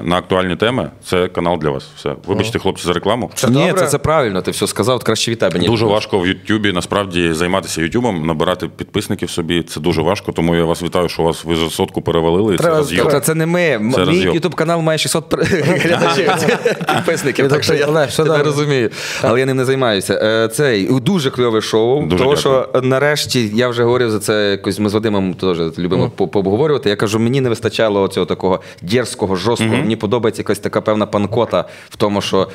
на актуальні теми, це канал для вас. Все. Вибачте, хлопці, за рекламу. Ні, це правильно, ти все сказав, краще від тебе. Дуже важко в Ютубі, насправді, займатися Ютубом, набирати підписників собі, це дуже важко, тому я вас вітаю, що вас ви за сотку перевалили, і це роз'єм. Це не ми, мій Ютуб-канал має шістсот глядачів, підписників, так що я тебе розумію, але я ним не займаюся. Це дуже кльове шоу, тому що нарешті, я вже говорив за це, ми з Вадимом теж любимо пообговорювати, я кажу, мені не вистачало цього такого дерзкого, жорсткого, мені подобається якась така певна панкота в тому, що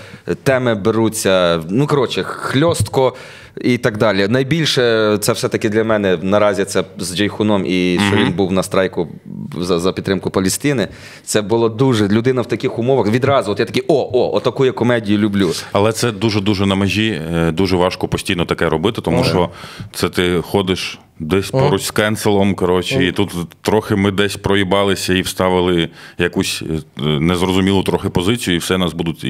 теми беруться, ну коротше, хльостко, і так далі. Найбільше це все-таки для мене наразі це з Джейхуном і що він був на страйку за, за підтримку Палестини. Це було дуже, людина в таких умовах відразу, от я такий, о, о, отаку я комедію люблю. Але це дуже-дуже на межі, дуже важко постійно таке робити, тому ага. що це ти ходиш десь ага. поруч з кенселом, коротше, ага. і тут трохи ми десь проїбалися і вставили якусь незрозумілу трохи позицію, і все нас будуть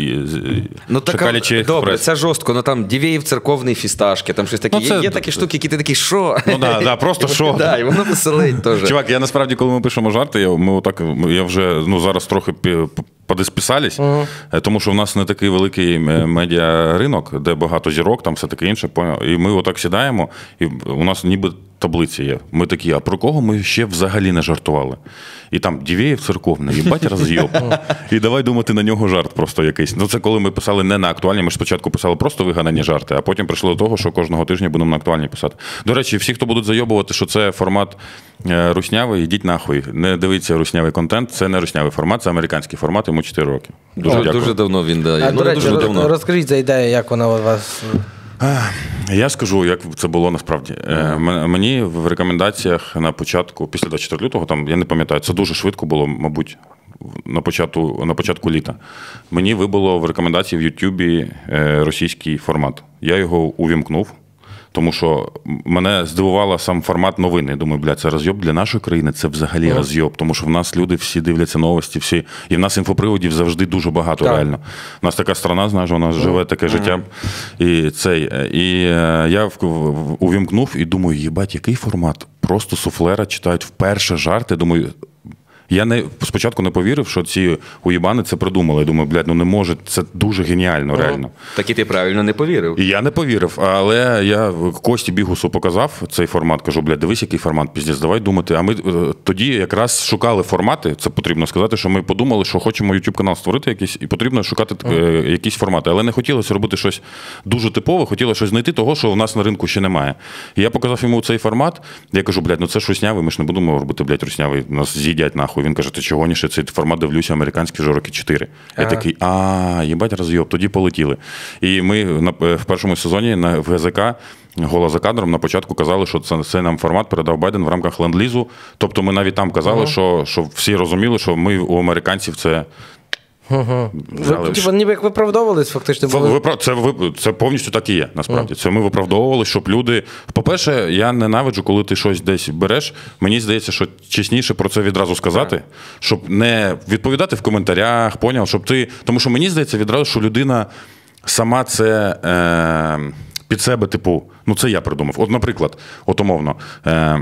ну, чекалячи експрес. Добре, це жорстко, але там Дівєєв, церковний фістаж. Там щось такі. Ну, це... Є, є такі штуки, які ти такий, що? Ну да, да, просто що? Да, і воно веселить теж. Чувак, я насправді, коли ми пишемо жарти, я, ми отак, я вже ну, зараз трохи подисписались, uh -huh. тому що в нас не такий великий медіаринок, де багато зірок, там все таке інше. І ми отак сідаємо, і у нас ніби таблиці є. Ми такі, а про кого ми ще взагалі не жартували? і там Дівєєв церковний, їбать роз'єб. І давай думати на нього жарт просто якийсь. Ну це коли ми писали не на актуальні, ми ж спочатку писали просто виганані жарти, а потім прийшли до того, що кожного тижня будемо на актуальні писати. До речі, всі, хто будуть зайобувати, що це формат руснявий, йдіть нахуй. Не дивіться руснявий контент, це не руснявий формат, це американський формат, йому чотири роки. Дуже, дуже, дуже давно він дає. А, ну, до речі, роз, розкажіть за ідею, як вона у вас... Я скажу, як це було насправді. Мені в рекомендаціях на початку, після двадцять четвертого лютого, там, я не пам'ятаю, це дуже швидко було, мабуть, на початку, на початку літа. Мені вибило в рекомендації в Ютубі російський формат. Я його увімкнув, тому що мене здивував сам формат новини. Я думаю, бля, це розйоб для нашої країни, це взагалі mm. розйоб, тому що в нас люди всі дивляться новості, всі, і в нас інфоприводів завжди дуже багато, так. реально. У нас така страна, знаєш, у нас mm. живе таке mm. життя. І, цей, і я увімкнув і думаю, їбать, який формат? Просто суфлера читають вперше жарти, думаю... Я не, спочатку не повірив, що ці уєбани це придумали. Я думаю, блядь, ну не може, це дуже геніально, ну, реально. Так і ти правильно не повірив. І я не повірив, але я Кості Бігусу показав цей формат, кажу, блядь, дивись, який формат, піздець, давай думати. А ми тоді якраз шукали формати, це потрібно сказати, що ми подумали, що хочемо ютуб-канал створити якийсь, і потрібно шукати okay. якісь формати. Але не хотілося робити щось дуже типове, хотілося щось знайти того, що в нас на ринку ще немає. І я показав йому цей формат, я кажу, блядь, ну це ж руснявий, ми ж не будемо робити, блядь, руснявий, нас з'їдять нахуй. Він каже, ти чого ніше цей формат дивлюся, американський вже роки чотири. Я ага. такий, а, їбать, розйоб, тоді полетіли. І ми в першому сезоні на ГЗК, голос за кадром, на початку казали, що це, це нам формат передав Байден в рамках ленд-лізу. Тобто ми навіть там казали, ага. що, що всі розуміли, що ми у американців це... Ага. Знали, ви, що... Ніби як виправдовувались фактично. Це, були... це, це, це повністю так і є, насправді. Ага. Це ми виправдовували, щоб люди... По-перше, я ненавиджу, коли ти щось десь береш. Мені здається, що чесніше про це відразу сказати, ага. щоб не відповідати в коментарях, поняв, щоб ти... Тому що мені здається відразу, що людина сама це... Е... під себе, типу... Ну, це я придумав. От, наприклад, от умовно... Е...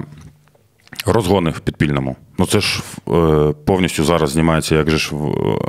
Розгони в Підпільному. Ну це ж е, повністю зараз знімається, як же ж в,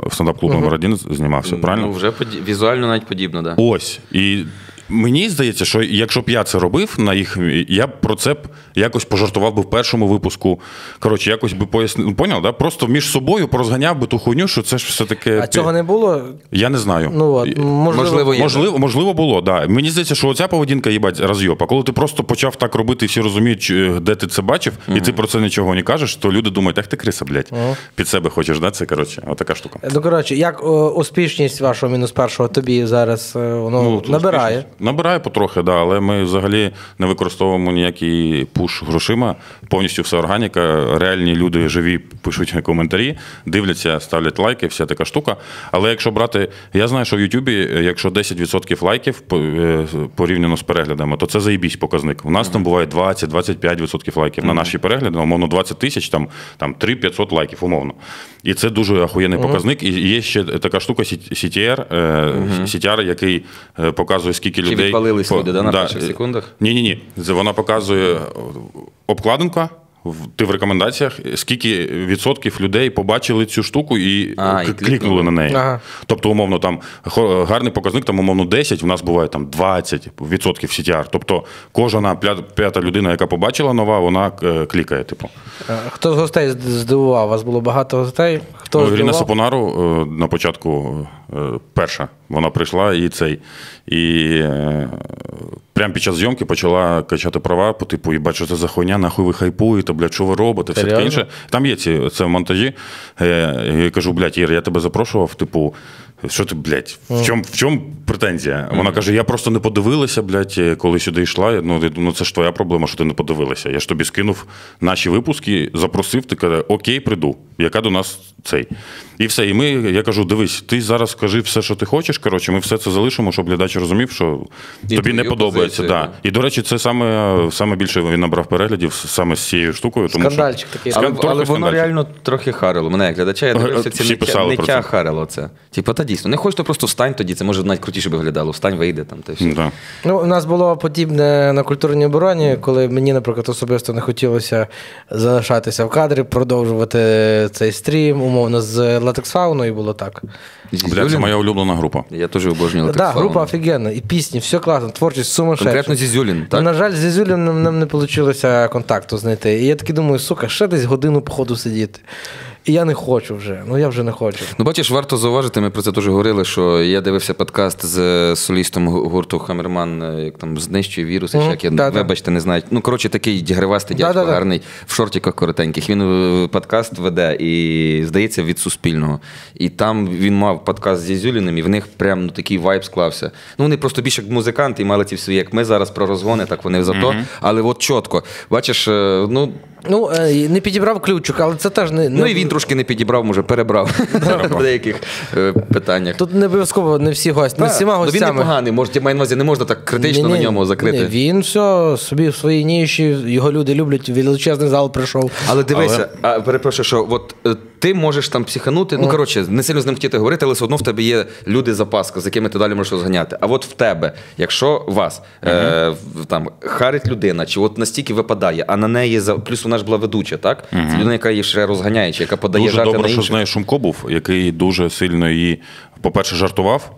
в стендап-клубі uh-huh. «Бородін» знімався, правильно? Ну, вже поді... візуально навіть подібно, так. Да. Ось. І мені здається, що якщо б я це робив, на їх, я б про це б якось пожартував би в першому випуску. Коротше, якось би пояснив. Поняв, да? Просто між собою порозганяв би ту хуйню, що це ж все таке... А цього не було? Я не знаю. Ну, от, можливо, можливо, можливо було, так. Да. Мені здається, що оця поведінка, їбать, розйоб. А коли ти просто почав так робити, і всі розуміють, де ти це бачив, угу. і ти про це нічого не кажеш, то люди думають, як ти криса, блядь, угу. під себе хочеш, да? Це, коротше, отака штука. Ну, коротше, як о, успішність вашого мінус першого тобі зараз воно ну, набирає? Успішність. Набирає потрохи, да, але ми взагалі не використовуємо ніякий пуш грошима. Повністю все органіка, реальні люди живі пишуть коментарі, дивляться, ставлять лайки, вся така штука. Але якщо брати, я знаю, що в Ютубі, якщо десять відсотків лайків порівняно з переглядами, то це заєбісь показник. У нас там буває двадцять-двадцять п'ять відсотків лайків на наші перегляди, умовно двадцять тисяч, там, там три-п'ятсот лайків, умовно. І це дуже охуєнний uh-huh. показник. І є ще така штука сі ті ар, uh-huh. сі ті ар, який показує, скільки людей... Чи відпалились люди, да, на да. перших секундах? Ні-ні-ні. Вона показує обкладинка, ти в рекомендаціях, скільки відсотків людей побачили цю штуку і, а, і клікнули, клікнули на неї. Ага. Тобто, умовно, там гарний показник, там, умовно, десять, в нас буває там двадцять відсотків сі ті ар. Тобто, кожна п'ята людина, яка побачила нова, вона клікає, типу. Хто з гостей здивував? У вас було багато гостей? Хто ну, Іріна Сапонару на початку перша. Вона прийшла і цей. І прямо під час зйомки почала качати права, по типу, і бачу, це за хуйня, нахуй ви хайпуєте, блядь, що ви робите, все таке інше. Там є ці, це в монтажі. Я кажу, блядь, Ір, я тебе запрошував, типу, що ти, блядь, в чому в чому претензія? Вона каже, я просто не подивилася, блядь, коли сюди йшла. Ну, я думаю, це ж твоя проблема, що ти не подивилася. Я ж тобі скинув наші випуски, запросив, ти каже, окей, прийду, яка до нас цей. І все, і ми, я кажу, дивись, ти зараз кажи все, що ти хочеш, коротше, ми все це залишимо, щоб глядач розумів, що і тобі не подобається. Да. І, до речі, це саме, саме більше він набрав переглядів саме з цією штукою. Тому, скандальчик що... такий. Скан... Але, але воно реально трохи харило. Мене, як глядача, я дивився, це не, не тя харило це. Типу, та дійсно, не хочеш, то просто встань тоді, це може навіть крутіше би виглядало. Встань, вийде там, та все. Да. Ну, у нас було подібне на культурній обороні, коли мені, наприклад, особисто не хотілося залишатися в кадрі, продовжувати цей стрім, умовно, з Латекс Фауною було так. Бля, це моя улюблена група. Я теж обожнюю Латекс Фауну. Так, да, група офігенна, і пісні, все класно, творчість сумасшедша. Конкретно Зізюлін, так? На жаль, з Зізюліном нам не вийшло контакту знайти. І я таки думаю, сука, ще десь годину походу сидіти. І я не хочу вже. Ну, я вже не хочу. Ну, бачиш, варто зауважити, ми про це дуже говорили, що я дивився подкаст з солістом гурту Хамерман, як там, знищує вірус, mm, як я, да, вибачте, да. не знаю. Ну, коротше, такий гривастий дядько, да, да, гарний, да. в шортиках коротеньких. Він подкаст веде, і, здається, від Суспільного. І там він мав подкаст зі Зюліним, і в них прям ну, такий вайб склався. Ну, вони просто більше як музиканти, і мали ці всі, як ми зараз про розгони, так вони за то. Mm-hmm. Але от чітко. Бачиш, ну... Ну, не підібрав ключик, але це теж не... Ну, не... і він трошки не підібрав, може, перебрав в деяких питаннях. Тут не обов'язково не всі гості, не всіма гостями. Він непоганий, може, маю на увазі, не можна так критично на ньому закрити. Він все, собі в своїй ніші, його люди люблять, величезний зал прийшов. Але дивися, перепрошую, що от ти можеш там психанути, ну, коротше, не сильно з ним хотіти говорити, але все одно в тебе є люди-запаска, з якими ти далі можеш розганяти. А от в тебе, якщо вас там харить людина, чи от настільки випадає, а на неї, плюс вона ж була ведуча, так? Угу. Це людина, яка її ще розганяє, чи яка подає жарти на інших. Дуже добре, що з нею Шумко був, який дуже сильно її, по-перше, жартував,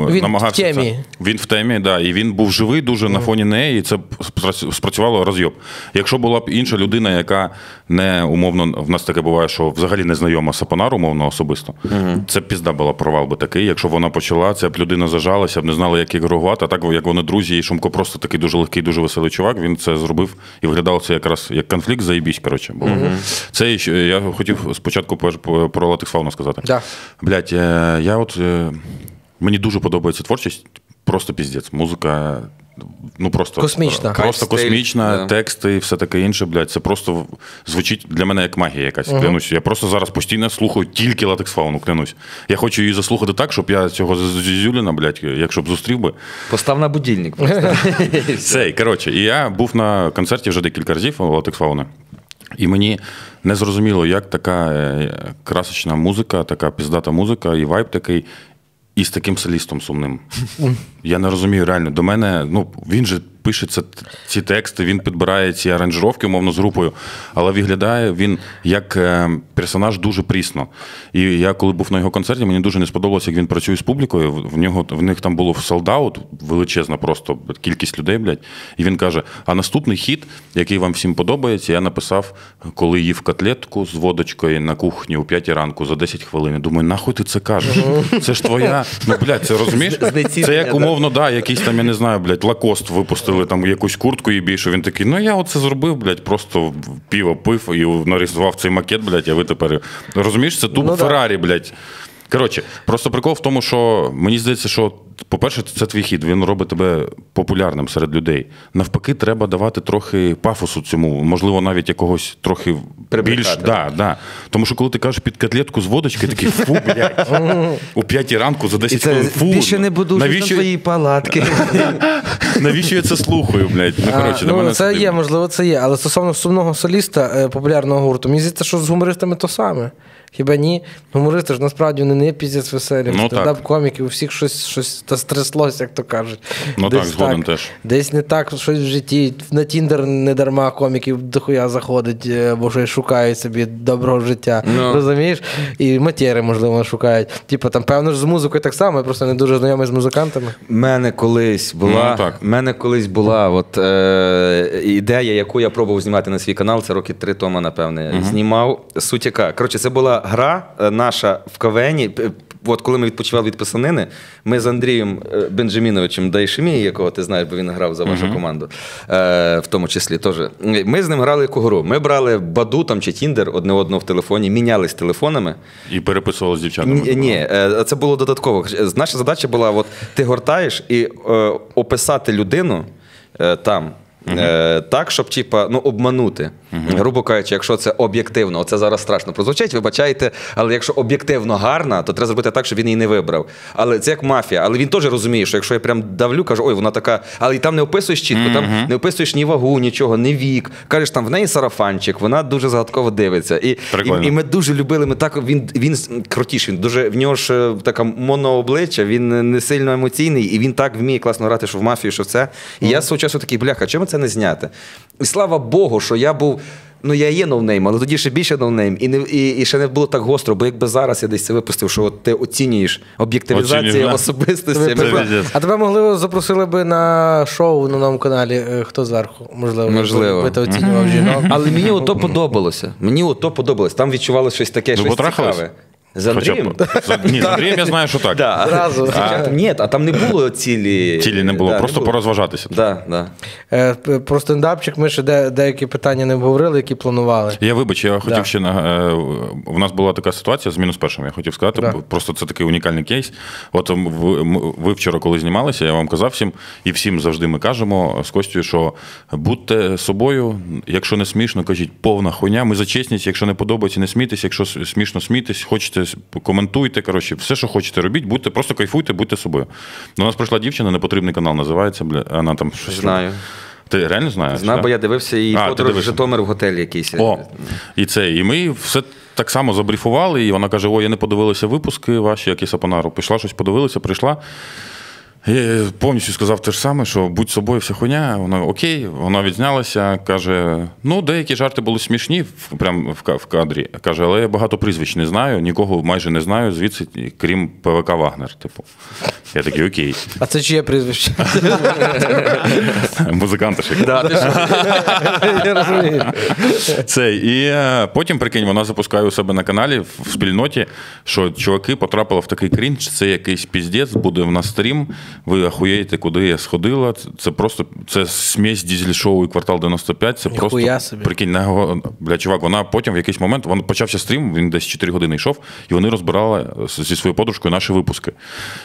він намагався в темі. Це. Він в темі, да, і він був живий дуже угу. на фоні неї, і це спрацювало розйоб. Якщо була б інша людина, яка не, умовно, в нас таке буває, що взагалі не знайома Сапонару, умовно, особисто, угу. це пізда була, провал би такий, якщо вона почала, це б людина зажалася, б не знала, як ігрувати, а так, як вони друзі, і Шумко просто такий дуже легкий, дуже веселий чувак, він це зробив і виглядало це якраз як конфлікт, заєбісь, коротше. Бо mm-hmm. це я хотів спочатку про Латекс Фауна сказати. Да. Блять, я от... Мені дуже подобається творчість. Просто піздець. Музика... Ну, просто космічна, просто космічна yeah. тексти і все таке інше, блядь, це просто звучить для мене як магія якась, uh-huh. клянусь. Я просто зараз постійно слухаю тільки Латекс Фауну, клянусь. Я хочу її заслухати так, щоб я цього Зюліна, блядь, якщо б зустрів би. Постав на будильник. Цей, коротше, і я був на концерті вже декілька разів Латекс Фауна. І мені не зрозуміло, як така красочна музика, така піздата музика і вайб такий, і з таким солістом сумним. Я не розумію, реально. До мене, ну, він же пише це, ці тексти, він підбирає ці аранжировки, умовно, з групою, але виглядає він як е, персонаж дуже прісно. І я, коли був на його концерті, мені дуже не сподобалося, як він працює з публікою. В нього, в них там було солдаут, величезна просто кількість людей, блядь. І він каже, а наступний хіт, який вам всім подобається, я написав, коли їв котлетку з водочкою на кухні о п'ятій ранку за десять хвилин. Думаю, нахуй ти це кажеш? Це ж твоя... Ну, блядь, це розумієш? Це як, умовно, да, якийсь там, я не знаю, блядь, Лакост випустив там якусь куртку і більше. Він такий, ну я оце зробив, блядь, просто пиво пив і нарисував цей макет, блядь, а ви тепер... Розумієш, це тупо ну, Феррарі, да. блядь. Коротше, просто прикол в тому, що мені здається, що, по-перше, це твій хід, він робить тебе популярним серед людей. Навпаки, треба давати трохи пафосу цьому, можливо, навіть якогось трохи більш... Да, да. Тому що, коли ти кажеш під котлетку з водочки, такий, фу, блядь, у п'ятій ранку за десять хвилин, фу. Більше не буду жити на твоїй палатки. Навіщо я це слухаю, блядь? Ну, коротше, до мене... Це є, можливо, це є, але стосовно сумного соліста популярного гурту, мені здається, що з гумористами то саме. Хіба ні? Гумористи ж насправді вони не піздець веселі. Ну, стендап-коміки, у всіх щось, щось та стряслося, як то кажуть. Ну десь так, згоден так, теж. Десь не так, щось в житті. На Тіндер не дарма коміків дохуя заходить, бо щось шукають собі доброго життя. No. Розумієш? І матери, можливо, шукають. Типа там, певно ж, з музикою так само, я просто не дуже знайомий з музикантами. Мене колись була, ну, мене колись була от, е, ідея, яку я пробував знімати на свій канал, це роки три тому, напевне, uh-huh. знімав. Суть яка. Коротше, це була гра наша в КВНі, от коли ми відпочивали від писанини, ми з Андрієм Бенджаміновичем Дайшемі, якого ти знаєш, бо він грав за вашу uh-huh. команду, е, в тому числі теж. Ми з ним грали яку гру. Ми брали Баду там, чи Тіндер одне одного в телефоні, мінялись телефонами. І переписували з дівчатами. Н- ні, е, це було додатково. Наша задача була, от, ти гортаєш і е, описати людину е, там, Uh-huh. так, щоб, типа, ну, обманути. Uh-huh. Грубо кажучи, якщо це об'єктивно, оце зараз страшно прозвучить, вибачайте, але якщо об'єктивно гарна, то треба зробити так, щоб він її не вибрав. Але це як мафія. Але він теж розуміє, що якщо я прям давлю, кажу, ой, вона така, але і там не описуєш чітко, uh-huh. там не описуєш ні вагу, нічого, ні вік. Кажеш, там в неї сарафанчик, вона дуже загадково дивиться. І, і, і ми дуже любили, ми так, він, він крутіш, він дуже, в нього ж така монообличчя, він не сильно емоційний, і він так вміє класно грати, що в мафію, що в це. І uh-huh. я свого часу такий, бляха, чому це не зняти. І слава Богу, що я був ну я є ноунейм, але тоді ще більше ноунейм. І, і, і ще не було так гостро, бо якби зараз я десь це випустив, що от ти оцінюєш об'єктивізацію особистості. А тебе, можливо, запросили би на шоу на новому каналі «Хто зверху?» Можливо. Можливо. Би ти оцінював жінок. Але мені ото подобалося. Мені ото подобалось. Там відчувалося щось таке, щось цікаве. З Андрієм? Ні, з Андрієм я знаю, що так. Да. Зразу. А, ні, а там не було цілі. Цілі не було, да, просто не було. Порозважатися. Да, да. Е, про стендапчик ми ще де, деякі питання не обговорили, які планували. Я вибач, я хотів да. ще, на, у нас була така ситуація з «Мінус першим», я хотів сказати, да. просто це такий унікальний кейс. От ви, ви вчора, коли знімалися, я вам казав всім, і всім завжди ми кажемо з Костю, що будьте собою, якщо не смішно, кажіть повна хуйня, ми за чесність, якщо не подобається, не смійтесь, якщо смішно смійтесь, хочете коментуйте, коротше, все, що хочете робіть, будьте, просто кайфуйте, будьте собою. До нас прийшла дівчина, непотрібний канал називається, бля, вона там щось... Знаю. Ти реально знаєш? Знаю, бо я дивився її подорож в Житомир в готелі якийсь. О, і це, і ми все так само забріфували, і вона каже, о, я не подивилася випуски ваші, як і Сапонару. Пішла, щось подивилася, прийшла. Я повністю сказав те ж саме, що будь собою, вся хуйня, вона окей, вона відзнялася, каже, ну, деякі жарти були смішні, прямо в кадрі, каже, але я багато прізвищ не знаю, нікого майже не знаю, звідси, крім ПВК Вагнер, типу. Я такий, окей. А це чиє прізвище? Музиканта ще. Я розумію. Це, і потім, прикинь, вона запускає у себе на каналі, в спільноті, що чуваки потрапили в такий крінж, це якийсь піздець, буде в нас стрім, ви ахуєєте, куди я сходила. Це просто, це смесь дізель-шоу і «Квартал дев'яносто п'ять». Це ніхуя просто, собі. Прикинь, на, бля, чувак, вона потім в якийсь момент, вон, почався стрім, він десь чотири години йшов, і вони розбирали зі своєю подружкою наші випуски.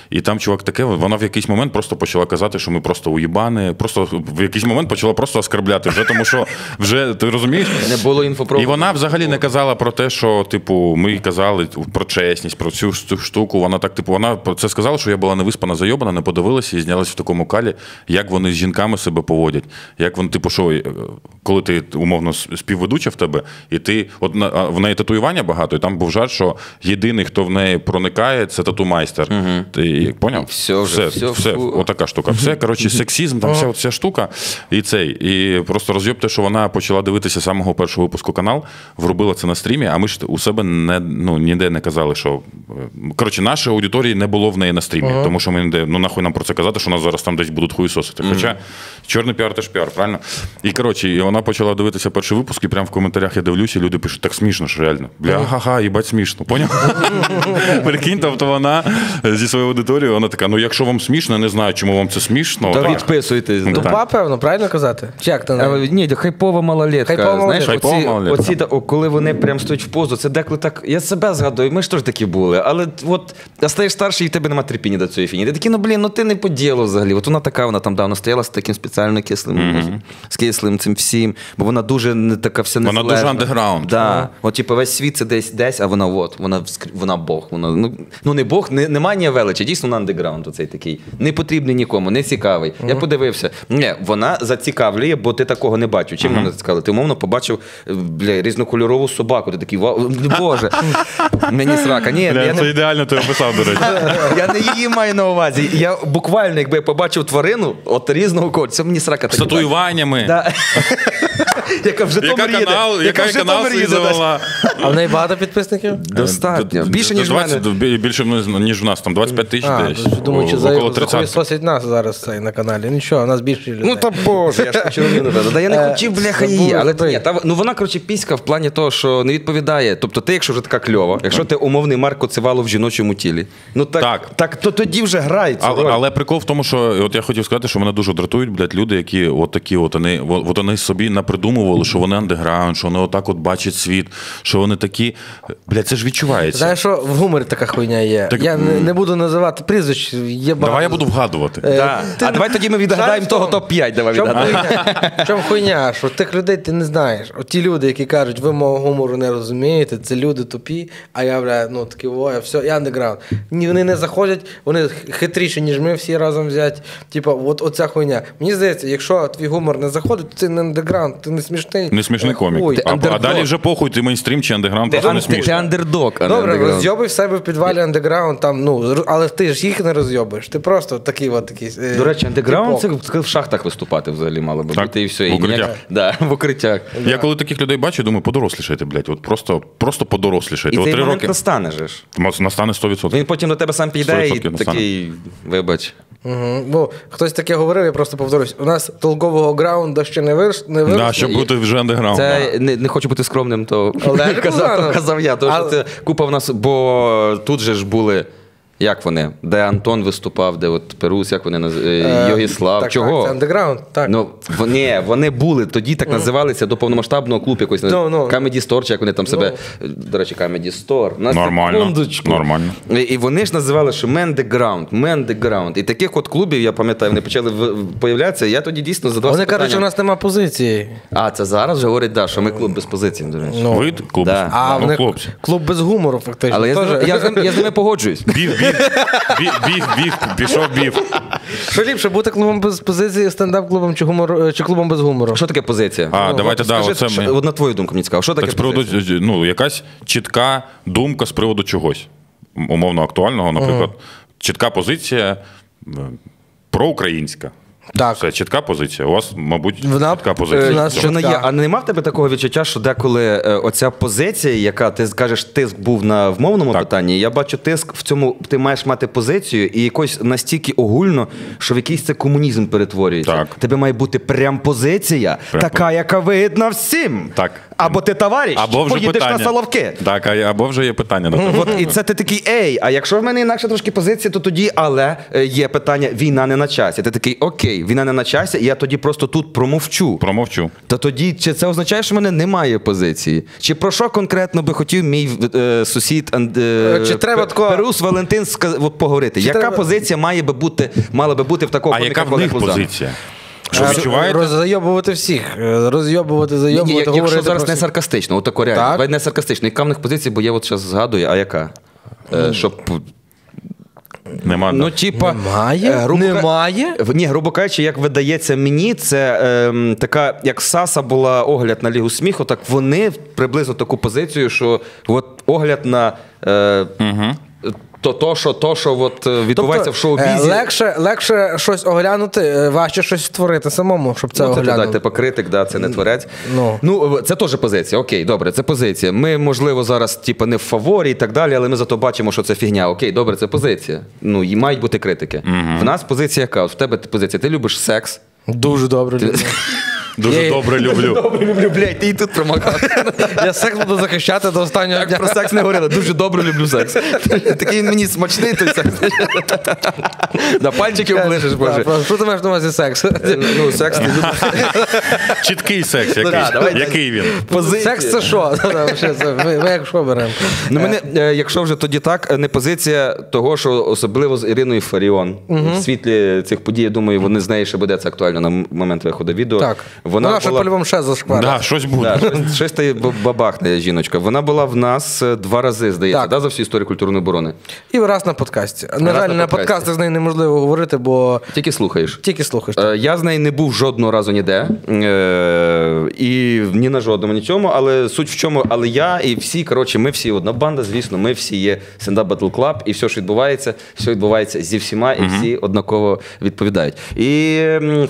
І там, чувак, таке, вона в якийсь момент просто почала казати, що ми просто уїбани, просто в якийсь момент почала просто оскарбляти, вже тому що, вже, ти розумієш? Не було інфопроводу. І вона взагалі не казала про те, що, типу, ми казали про чесність, про цю штуку, вона так, типу, вона про це сказала, що я була невиспана, зайобана, не подивилися і знялися в такому калі, як вони з жінками себе поводять. Як вони, типу, що, коли ти, умовно, співведуча в тебе, і ти, от на, в неї татуювання багато, і там був жарт, що єдиний, хто в неї проникає, це тату-майстер. Угу. Ти поняв? Все, все, все, все, все. Отака штука. Все, коротше, сексізм, там вся ця штука. І цей, і просто роз'єбте, що вона почала дивитися самого першого випуску канал, вробила це на стрімі, а ми ж у себе не, ну, ніде не казали, що... Коротше, нашої аудиторії не було в неї на стрімі, угу. тому що ми ніде, ну, нахуй нам про це казати, що у нас зараз там десь будуть хуйсосити. Хоча mm-hmm. чорний піар теж піар, правильно? І, коротше, і вона почала дивитися перший випуск, і прямо в коментарях я дивлюся, і люди пишуть, так смішно ж реально. Бля, ха-ха, їбать смішно, поняв? Прикинь, тобто вона зі своєю аудиторією, вона така, ну якщо вам смішно, не знаю, чому вам це смішно. Та відписуйтесь. Тупа, певно, правильно казати? Як там? Ні, хайпова малолетка. Хайпова малолетка. Оці, коли вони прям стоять в позу, це деколи так, я себе згадую, ми ж теж такі були, але от, а стаєш старший, і в тебе нема терпіння до цієї фіні. Ти такі, ну, блін, ну ти не по ділу взагалі. От вона така, вона там давно стояла з таким спеціально кислим, mm-hmm. з кислим цим всім, бо вона дуже не така вся незалежна. Вона дуже андеграунд. Да. От, типу, весь світ це десь, десь, а вона от, вона, вона Бог. Вона, ну, ну, не Бог, не, немає ні величі, дійсно вона андеграунд оцей такий. Не потрібний нікому, не цікавий. Mm-hmm. Я подивився. Ні, вона зацікавлює, бо ти такого не бачив. Чим mm-hmm. вона зацікавила? Ти, умовно, побачив, бля, різнокольорову собаку. Ти такий, боже, мені срака. Ні, бля, я це не... ідеально ти описав, до речі. Я не її маю на увазі. Я буквально, якби я побачив тварину, от різного кольору, це мені срака. З татуюваннями. Да. Яка в Житомир їде. Яка в Житомир їде. А в неї багато підписників? Достатньо. Більше, ніж в мене. Більше, ніж в нас. Там двадцять п'ять тисяч десь. Думаю, що захуєсосять нас зараз на каналі. Нічого, у нас більше людей. Ну та боже, я ж хочу роміну. Та я не хотів, бляха, її. Але ні, ну вона, коротше, піська в плані того, що не відповідає. Тобто ти, якщо вже така кльова, якщо ти умовний Марко Цивало в жіночому тілі, ну так, то тоді вже грається. Але, але прикол в тому, що от я хотів сказати, що мене дуже дратують, блядь, люди, які от такі от вони, от вони собі напридумували, що вони андеграунд, що вони отак от бачать світ, що вони такі, блядь, це ж відчувається. Знаєш, що в гуморі така хуйня є. Так, я м- не буду називати прізвищ, є багато. Давай я буду вгадувати. Е, да. ти... А давай тоді ми відгадаємо того топ п'ять, давай відгадаємо. В чому хуйня, що тих людей ти не знаєш. От ті люди, які кажуть, ви мого гумору не розумієте, це люди тупі, а я, блядь, ну такі, о, я все, я андеграунд. Ні, вони не заходять, вони хитріші, ніж ми всі разом взяти. Типа, от оця хуйня. Мені здається, якщо твій гумор не заходить, то ти не андеграунд, ти не смішний. Не смішний комік. Хуй, а, а далі вже похуй, ти мейнстрім чи андеграунд, просто не смішно. Ти андердог, а не андеграунд. Добре, розйобив в себе в підвалі андеграунд, там, ну, але ти ж їх не розйобиш. Ти просто такий от такий. До речі, андеграунд це в шахтах виступати взагалі мало би бути і все. В укриттях. Да, в укриттях. Я коли таких людей бачу, думаю, подорослішайте, блядь, от просто, просто подорослішайте. І цей момент настане же ж. Настане сто відсотків. Він потім до тебе сам піде і такий, вибач. Угу. Бо хтось таке говорив, я просто повторюсь. У нас толкового граунда ще не вирішили. Не виріш... да, щоб бути вже андеграунд. Це да. не, не хочу бути скромним, то Олег, казав, то казав я. Тому а... що це купа в нас, бо тут же ж були, як вони, де Антон виступав, де от Перус, як вони називали, Йогіслав, так, чого? Так, це андеграунд, так. Ну, вони, вони були, тоді так називалися, до повномасштабного клубу якось, no, no. Камеді Стор, чи як вони там себе, no. До речі, Камеді Стор. Нормально, нормально. І вони ж називали, що ми андеграунд, ми андеграунд. І таких от клубів, я пам'ятаю, вони почали появлятися, я тоді дійсно задавався питання. Вони кажуть, що у нас нема позиції. А, це зараз вже говорять, да, що ми клуб без позиції, до речі. No. Ви клуб, да. а, ну, клуб. клуб без гумору, фактично. Але я, я, я, я з ними погоджуюсь. Біг, біг, біг, пішов біг. Що ліпше, бути клубом без позиції, стендап-клубом чи, гумор, чи клубом без гумору? Що таке позиція? А, ну, давайте, да, скажи, оце що, на твою думку мені цікаво, що таке так, позиція? З приводу, ну, якась чітка думка з приводу чогось, умовно актуального, наприклад. Угу. Чітка позиція проукраїнська. Так. Все, чітка позиція. У вас, мабуть, вона, чітка позиція. Вона, що вона є. А не мав тебе такого відчуття, що деколи оця позиція, яка, ти кажеш, тиск був на вмовному так. питанні, я бачу тиск в цьому, ти маєш мати позицію і якось настільки огульно, що в якийсь це комунізм перетворюється. Так. Тебе має бути прям позиція, прям така, по... яка вигідна всім. Так. Або ти товариш, або поїдеш питання. На Соловки. Так, або вже є питання на тебе. От, і це ти такий, ей, а якщо в мене інакше трошки позиція, то тоді, але є питання, війна не на часі. Ти такий, окей. Війна не на часі, я тоді просто тут промовчу. Промовчу. Та тоді, чи це означає, що в мене немає позиції? Чи про що конкретно би хотів мій е, сусід е, чи треба тако... Перус Валентин сказ... поговорити? Чи яка треба... позиція має би бути, мала би бути в такому коміка Валентуза? А яка в них позиція? Що відчуваєте? Розйобувати всіх. Розйобувати, зайобувати, говорити. Якщо зараз не саркастично, от тако реально. Так? Не саркастично. Яка в них позиція, бо я от зараз згадую, а яка? Е, щоб... Нема, ну, типа, немає? Грубо, немає? Ні, грубо кажучи, як видається мені, це е, така, як Саса була огляд на Лігу сміху, так вони приблизно таку позицію, що от огляд на е, угу. то, то, що, то, що от відбувається тобто, в шоу-бізі. Легше, легше щось оглянути, важче щось створити самому, щоб це ну, оглянути. Це, типу, критик, да, це не творець. No. Ну, це теж позиція. Окей, добре, це позиція. Ми, можливо, зараз типу, не в фаворі і так далі, але ми зато бачимо, що це фігня. Окей, добре, це позиція. Ну, і мають бути критики. Mm-hmm. В нас позиція яка? В тебе позиція. Ти любиш секс. Дуже добре. Ти... Дуже я добре люблю. Дуже добре люблю, блядь, ти і тут промахав. Я секс буду захищати до останнього дня. Про секс не говорили, дуже добре люблю секс. Такий він мені смачний, той секс. На пальчики оближиш, боже. Що ти маєш на увазі секс? Ну, секс ти любиш. Чіткий секс якийсь. Який він? Секс це що? Ми як що беремо? Ну, мене, якщо вже тоді так, не позиція того, що особливо з Іриною Фаріон. В світлі цих подій, я думаю, вони з нею ще буде це актуально на момент виходу відео. Так. Вона, вона була... що по-любому ще зашкварить. Да, щось буде. Да, щось, щось та бабахне жіночка. Вона була в нас два рази, здається, да, за всю історію культурної оборони. І раз на подкасті. На жаль, на, на подкастах з нею неможливо говорити, бо... Тільки слухаєш. Тільки слухаєш. Так. Я з нею не був жодного разу ніде. Е- і ні на жодному, ні цьому. Але суть в чому, але я і всі, коротше, ми всі одна банда, звісно, ми всі є Stand Up Battle Club. І все, що відбувається, все відбувається зі всіма, і всі однаково відповідають. І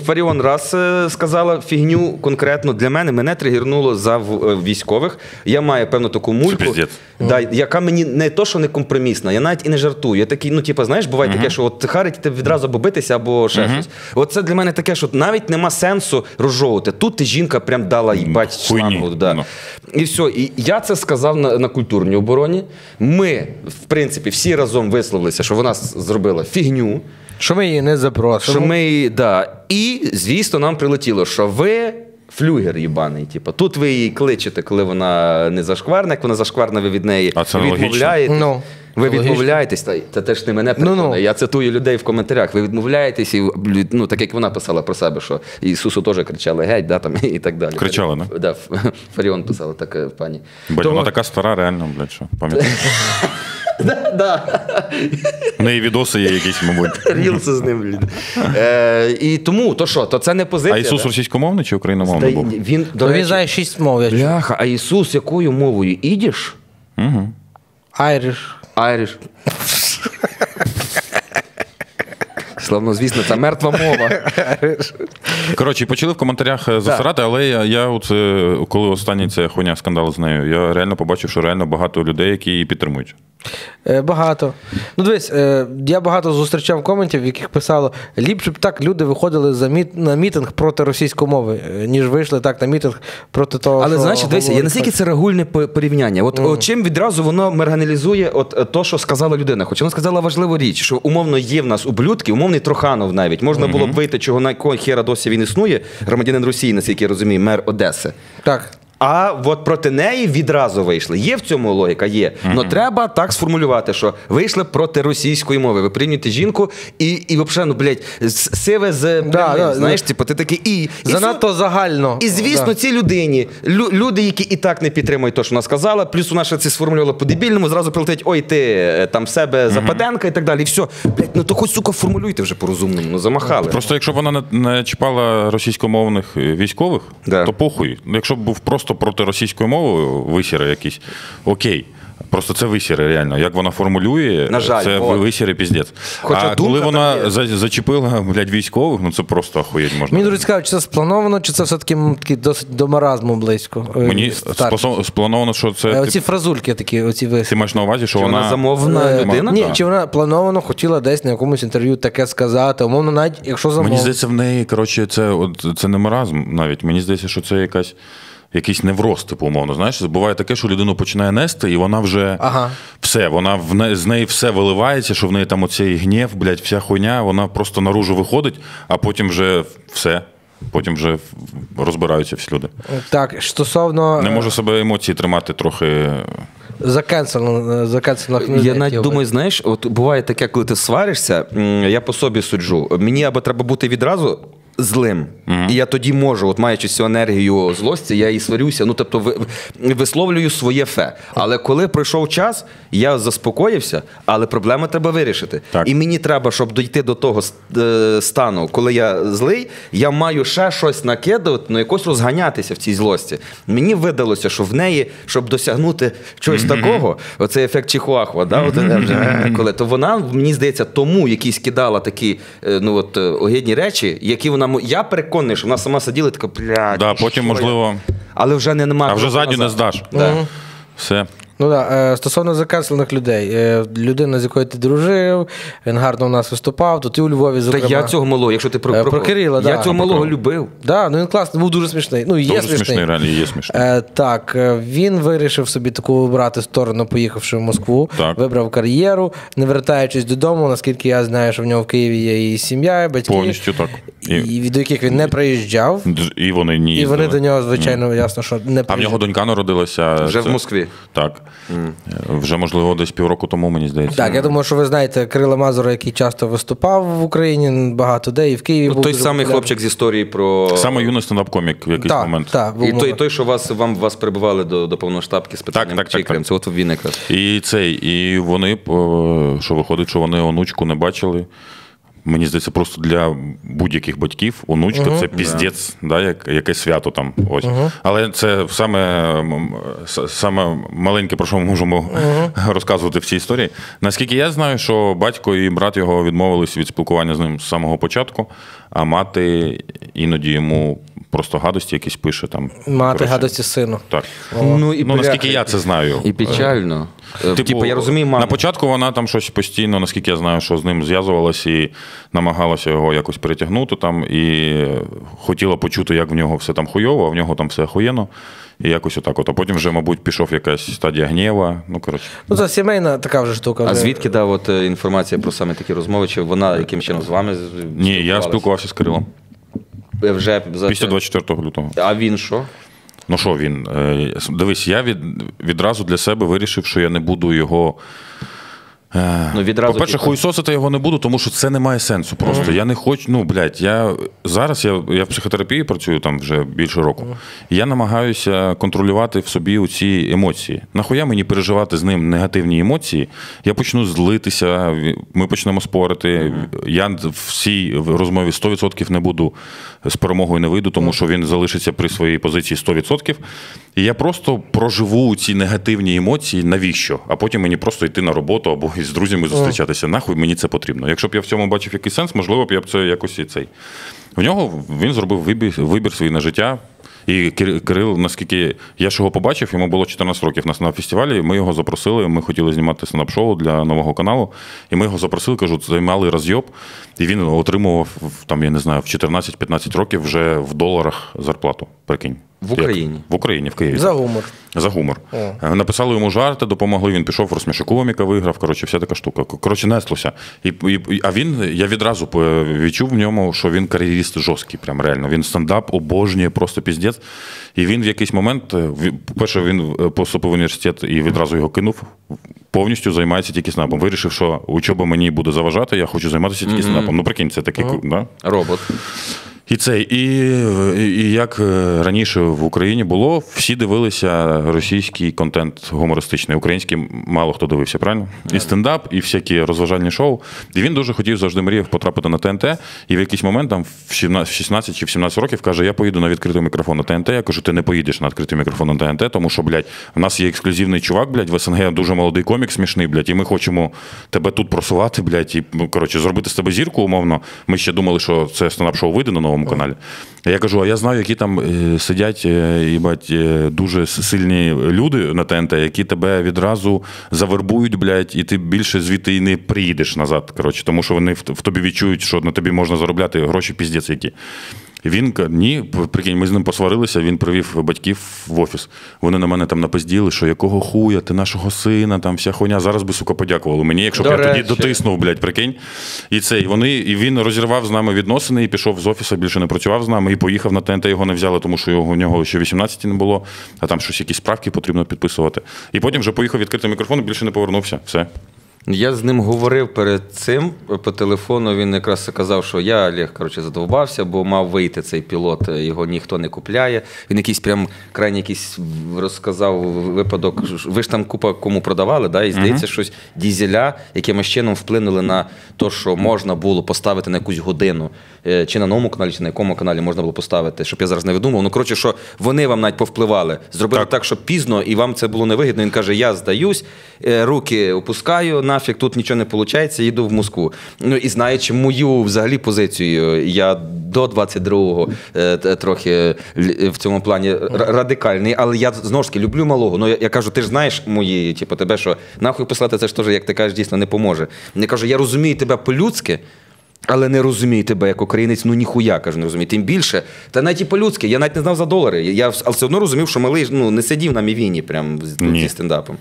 Фаріон раз сказала, фігню конкретно для мене, мене тригернуло за військових. Я маю певну таку мульку, да, яка мені не то, що не компромісна, я навіть і не жартую. Я такий, ну, типу, знаєш, буває uh-huh. таке, що от харить, ти відразу або битися, або ще uh-huh. щось. От це для мене таке, що навіть нема сенсу розжовувати. Тут ти жінка прям дала їбать шлангу. Да. No. І все. І я це сказав на, на культурній обороні. Ми, в принципі, всі разом висловилися, що вона зробила фігню. Що ми її не запросили. Що ми її, да. І, звісно, нам прилетіло, що ви флюгер їбаний. Типу. Тут ви її кличете, коли вона не зашкварна. Як вона зашкварна, ви від неї відмовляєте. No. Ви це відмовляєтесь, та, та теж ти мене переконує, no, no. я цитую людей в коментарях, ви відмовляєтесь, і, ну, так як вона писала про себе, що Ісусу теж кричали геть, да, там, і так далі. Кричала, не? Да, Фаріон писала так, пані. Бо Тому... вона така стара, реально, блядь, що пам'ятаю. У неї відоси є якісь, мабуть. Рілси з ним. І тому, то що, то це не позиція. А Ісус російськомовний чи україномовний був? Він знає шість мов. Бляха, а Ісус якою мовою? Ідіш? Айріш. Айріш. Славно, звісно, це мертва мова. Коротше, почали в коментарях засирати, але я, я от, коли останній ця хуйня скандал з нею, я реально побачив, що реально багато людей, які її підтримують. Багато. Ну дивись, я багато зустрічав коментів, в яких писало, ліпше б так люди виходили за міт... на мітинг проти російської мови, ніж вийшли так на мітинг проти того, але, що... Але, знаєш, дивись, наскільки це рагульне порівняння. От, mm. от чим відразу воно марганалізує от, то, що сказала людина. Хоча вона сказала важливу річ, що умовно є в нас ублюдки, умовний Троханов навіть. Можна mm-hmm. було б вийти, чого на хера досі він існує, громадянин Росії, наскільки я розумію, мер Одеси. Так. А от проти неї відразу вийшли. Є в цьому логіка? Є. Але треба так сформулювати, що вийшли проти російської мови. Ви прийняєте жінку і, і взагалі, ну, блядь, сиве з... Да, да, знаєш, да. Типу, ти такий і... Занадто і, загально. І, звісно, да. цій людині, лю, люди, які і так не підтримують те, що вона сказала, плюс вона ще це сформулювала по-дебільному, зразу прилетить, ой, ти там себе mm-hmm. Западенка і так далі. І все. Блядь, ну то хоч, сука, формулюйте вже по-розумному. Ну, замахали. Просто якщо б вона не чіпала російськомовних військових, да. то похуй. Якщо б був просто проти російської мови висіри якісь. Окей. Просто це висіри реально. Як вона формулює, на жаль, це от. Висіри піздець. Хоча а коли вона за, зачепила, блядь, військових, ну це просто охуєть можна. Мені дуже цікаво, чи це сплановано, чи це все-таки досить до маразму близько. Мені способ, сплановано, що це... Оці ти... фразульки такі, оці висіри. Ти маєш на увазі, що чи вона... замовна людина? Ні, чи вона плановано хотіла десь на якомусь інтерв'ю таке сказати, умовно навіть, якщо замовна. Мені здається, в неї, коротше, це, от, це не маразм навіть. Мені здається, що це якась... Якийсь невроз, типу, умовно, знаєш, буває таке, що людину починає нести, і вона вже ага. все, вона в не, з неї все виливається, що в неї там оцей гнєв, блядь, вся хуйня, вона просто наружу виходить, а потім вже все, потім вже розбираються всі люди. Так, стосовно... Не можу себе емоції тримати трохи... Закенсел, закенсел. Я навіть думаю, знаєш, от буває таке, коли ти сваришся, я по собі суджу, мені або треба бути відразу злим. Mm-hmm. І я тоді можу, от маючи цю енергію злості, я і сварюся, ну, тобто ви, висловлюю своє фе. Але коли пройшов час, я заспокоївся, але проблему треба вирішити. Так. І мені треба, щоб дійти до того стану, коли я злий, я маю ще щось накидувати, ну, якось розганятися в цій злості. Мені видалося, що в неї, щоб досягнути чогось mm-hmm. такого, оцей ефект Чихуахуа, да, от, mm-hmm. коли, то вона, мені здається, тому якісь кидала такі, ну, от, огидні речі, які вона я переконаний, що вона сама сиділа така, блядь. Да, потім, можливо... Я? Але вже не немає. А вже задню не здаш. Да. Угу. Все. Ну так, да. Стосовно закенслених людей. Людина, з якою ти дружив, він гарно у нас виступав, то ти у Львові, зокрема... Та я цього малого, якщо ти про, про... про Кирила, я да. цього малого любив. Да, ну він класний, був дуже смішний. Ну, є смішний. смішний, реально, є смішний. Так, він вирішив собі таку вибрати сторону, поїхавши в Москву, так. вибрав кар'єру, не вертаючись додому, наскільки я знаю, що в нього в Києві є і сім'я, і батьки. Повністю так. І до яких він не приїжджав. І вони не їздили. І вони до нього, звичайно, mm. ясно, що не приїжджали. А в нього донька народилася. Вже це... в Москві. Так. Mm. Вже, можливо, десь півроку тому, мені здається. Так, я думаю, що ви знаєте Кирила Мазура, який часто виступав в Україні, багато де, і в Києві. Ну, був той самий популярний хлопчик з історії про... Саме юний стендап-комік в якийсь так, момент. Так, і той, той, що вас, вам, вас прибували до, до повноштабки з питанням так, так, Чикрем. Так, так. Це от він якраз. І цей, і вони, що виходить, що вони онучку не бачили. Мені здається, просто для будь-яких батьків онучка uh-huh. – це піздець, yeah. да, як, якесь свято там. Ось. Uh-huh. Але це саме, саме маленьке, про що ми можемо uh-huh. розказувати в цій історії. Наскільки я знаю, що батько і брат його відмовились від спілкування з ним з самого початку, а мати іноді йому просто гадості якісь пише там. Мати коротше. Гадості сину. Так. О. Ну, і ну наскільки я це знаю. І печально. Типу, типу, я розумію, маму. На початку вона там щось постійно, наскільки я знаю, що з ним зв'язувалась і намагалася його якось перетягнути там, і хотіла почути, як в нього все там хуйово, а в нього там все охуєнно. І якось отак от. А потім вже, мабуть, пішов якась стадія гнєва. Ну, коротше. Ну, це сімейна така вже штука. Вже. А звідки, да, от інформація про саме такі розмови? Чи вона яким чином з вами спілкувалася? Ні, я спілкувався з Кирилом. Вже за... Після двадцять четвертого лютого. А він що? Ну що він? Дивись, я від, відразу для себе вирішив, що я не буду його Ну, відразу по-перше, тільки... хуйсосити його не буду, тому що це не має сенсу просто. Mm-hmm. Я не хочу, ну, блядь, я зараз я, я в психотерапії працюю там вже більше року. Mm-hmm. Я намагаюся контролювати в собі ці емоції. Нахуя мені переживати з ним негативні емоції? Я почну злитися, ми почнемо спорити. Mm-hmm. Я в цій розмові сто відсотків не буду, з перемогою не вийду, тому mm-hmm. що він залишиться при своїй позиції сто відсотків. І я просто проживу ці негативні емоції навіщо? А потім мені просто йти на роботу або з друзями зустрічатися. Нахуй мені це потрібно. Якщо б я в цьому бачив якийсь сенс, можливо б я б це якось і цей. В нього він зробив вибір, вибір свій на життя. І Кирил, наскільки я ж його побачив, йому було чотирнадцять років нас на фестивалі, ми його запросили, ми хотіли знімати стендап-шоу для нового каналу, і ми його запросили, кажу, займали роз'єб, і він отримував, там, я не знаю, в чотирнадцять-п'ятнадцять років вже в доларах зарплату, прикинь. В Україні. Як? В Україні, в Києві. За гумор. За гумор. О. Написали йому жарти, допомогли, він пішов, розсмішокоміка виграв, коротше, вся така штука. Коротше, неслося. І, і, а він, я відразу відчув в ньому, що він кар'єріст жорсткий, прям реально. Він стендап обожнює, просто піздець. І він в якийсь момент, перше, він поступив в університет і відразу його кинув, повністю займається тільки снапом. Вирішив, що учоба мені буде заважати, я хочу займатися тільки mm-hmm. снапом. Ну, прикинь, це такий, oh. да? Робот. І це, і, і як раніше в Україні було, всі дивилися російський контент гумористичний. Український мало хто дивився, правильно? І стендап, і всякі розважальні шоу. І він дуже хотів, завжди мріяв потрапити на Т Н Т. І в якийсь момент, там, в шістнадцять чи в сімнадцять років, каже, я поїду на відкритий мікрофон на Т Н Т. Я кажу, ти не поїдеш на відкритий мікрофон на Т Н Т, тому що, блядь, в нас є ексклюзивний чувак, блядь, в С Н Г дуже молодий комік, смішний, блядь, і ми хочемо тебе тут просувати, блядь, і, коротше, зробити з тебе зірку, умовно. Ми ще думали, що це стендап-шоу вийде на новому каналі. Я кажу, а я знаю, які там сидять, їбать, дуже сильні люди на Т Н Т, які тебе відразу завербують, блядь, і ти більше звідти і не приїдеш назад, коротше, тому що вони в тобі відчують, що на тобі можна заробляти гроші піздець які. Він, ні, прикинь, ми з ним посварилися, він привів батьків в офіс. Вони на мене там напизділи, що якого хуя, ти нашого сина, там вся хуйня. Зараз би, сука, подякували мені, якщо б я тоді дотиснув, блядь, прикинь. І це, і вони, і він розірвав з нами відносини, і пішов з офісу, більше не працював з нами, і поїхав на Т Н Т, його не взяли, тому що його, у нього ще вісімнадцяти не було, а там щось, якісь справки потрібно підписувати. І потім вже поїхав відкритий мікрофон і більше не повернувся, все. Я з ним говорив перед цим по телефону, він якраз казав, що я, Олег, коротше, задовбався, бо мав вийти цей пілот, його ніхто не купляє. Він якийсь прям крайній якийсь розказав випадок, ви ж там купа кому продавали, да? І здається, uh-huh. щось дізеля якимось чином вплинули на те, що можна було поставити на якусь годину, чи на новому каналі, чи на якому каналі можна було поставити, щоб я зараз не видумав. Ну, коротше, що вони вам навіть повпливали, зробили так, так щоб пізно, і вам це було невигідно. Він каже, я здаюсь, руки опускаю, нафіг, тут нічого не виходить, їду в Москву. Ну і знаючи мою взагалі позицію, я до двадцять другого е, трохи в цьому плані радикальний, але я знову ж таки люблю малого. Ну я, я кажу, ти ж знаєш мої, типу, тебе, що нахуй послати, це ж теж, як ти кажеш, дійсно не поможе. Я кажу, я розумію тебе по-людськи, але не розумію тебе як українець, ну ніхуя, кажу, не розумію. Тим більше, та навіть і по-людськи, я навіть не знав за долари, я, але все одно розумів, що малий ну, не сидів на мівіні прям зі стендапом.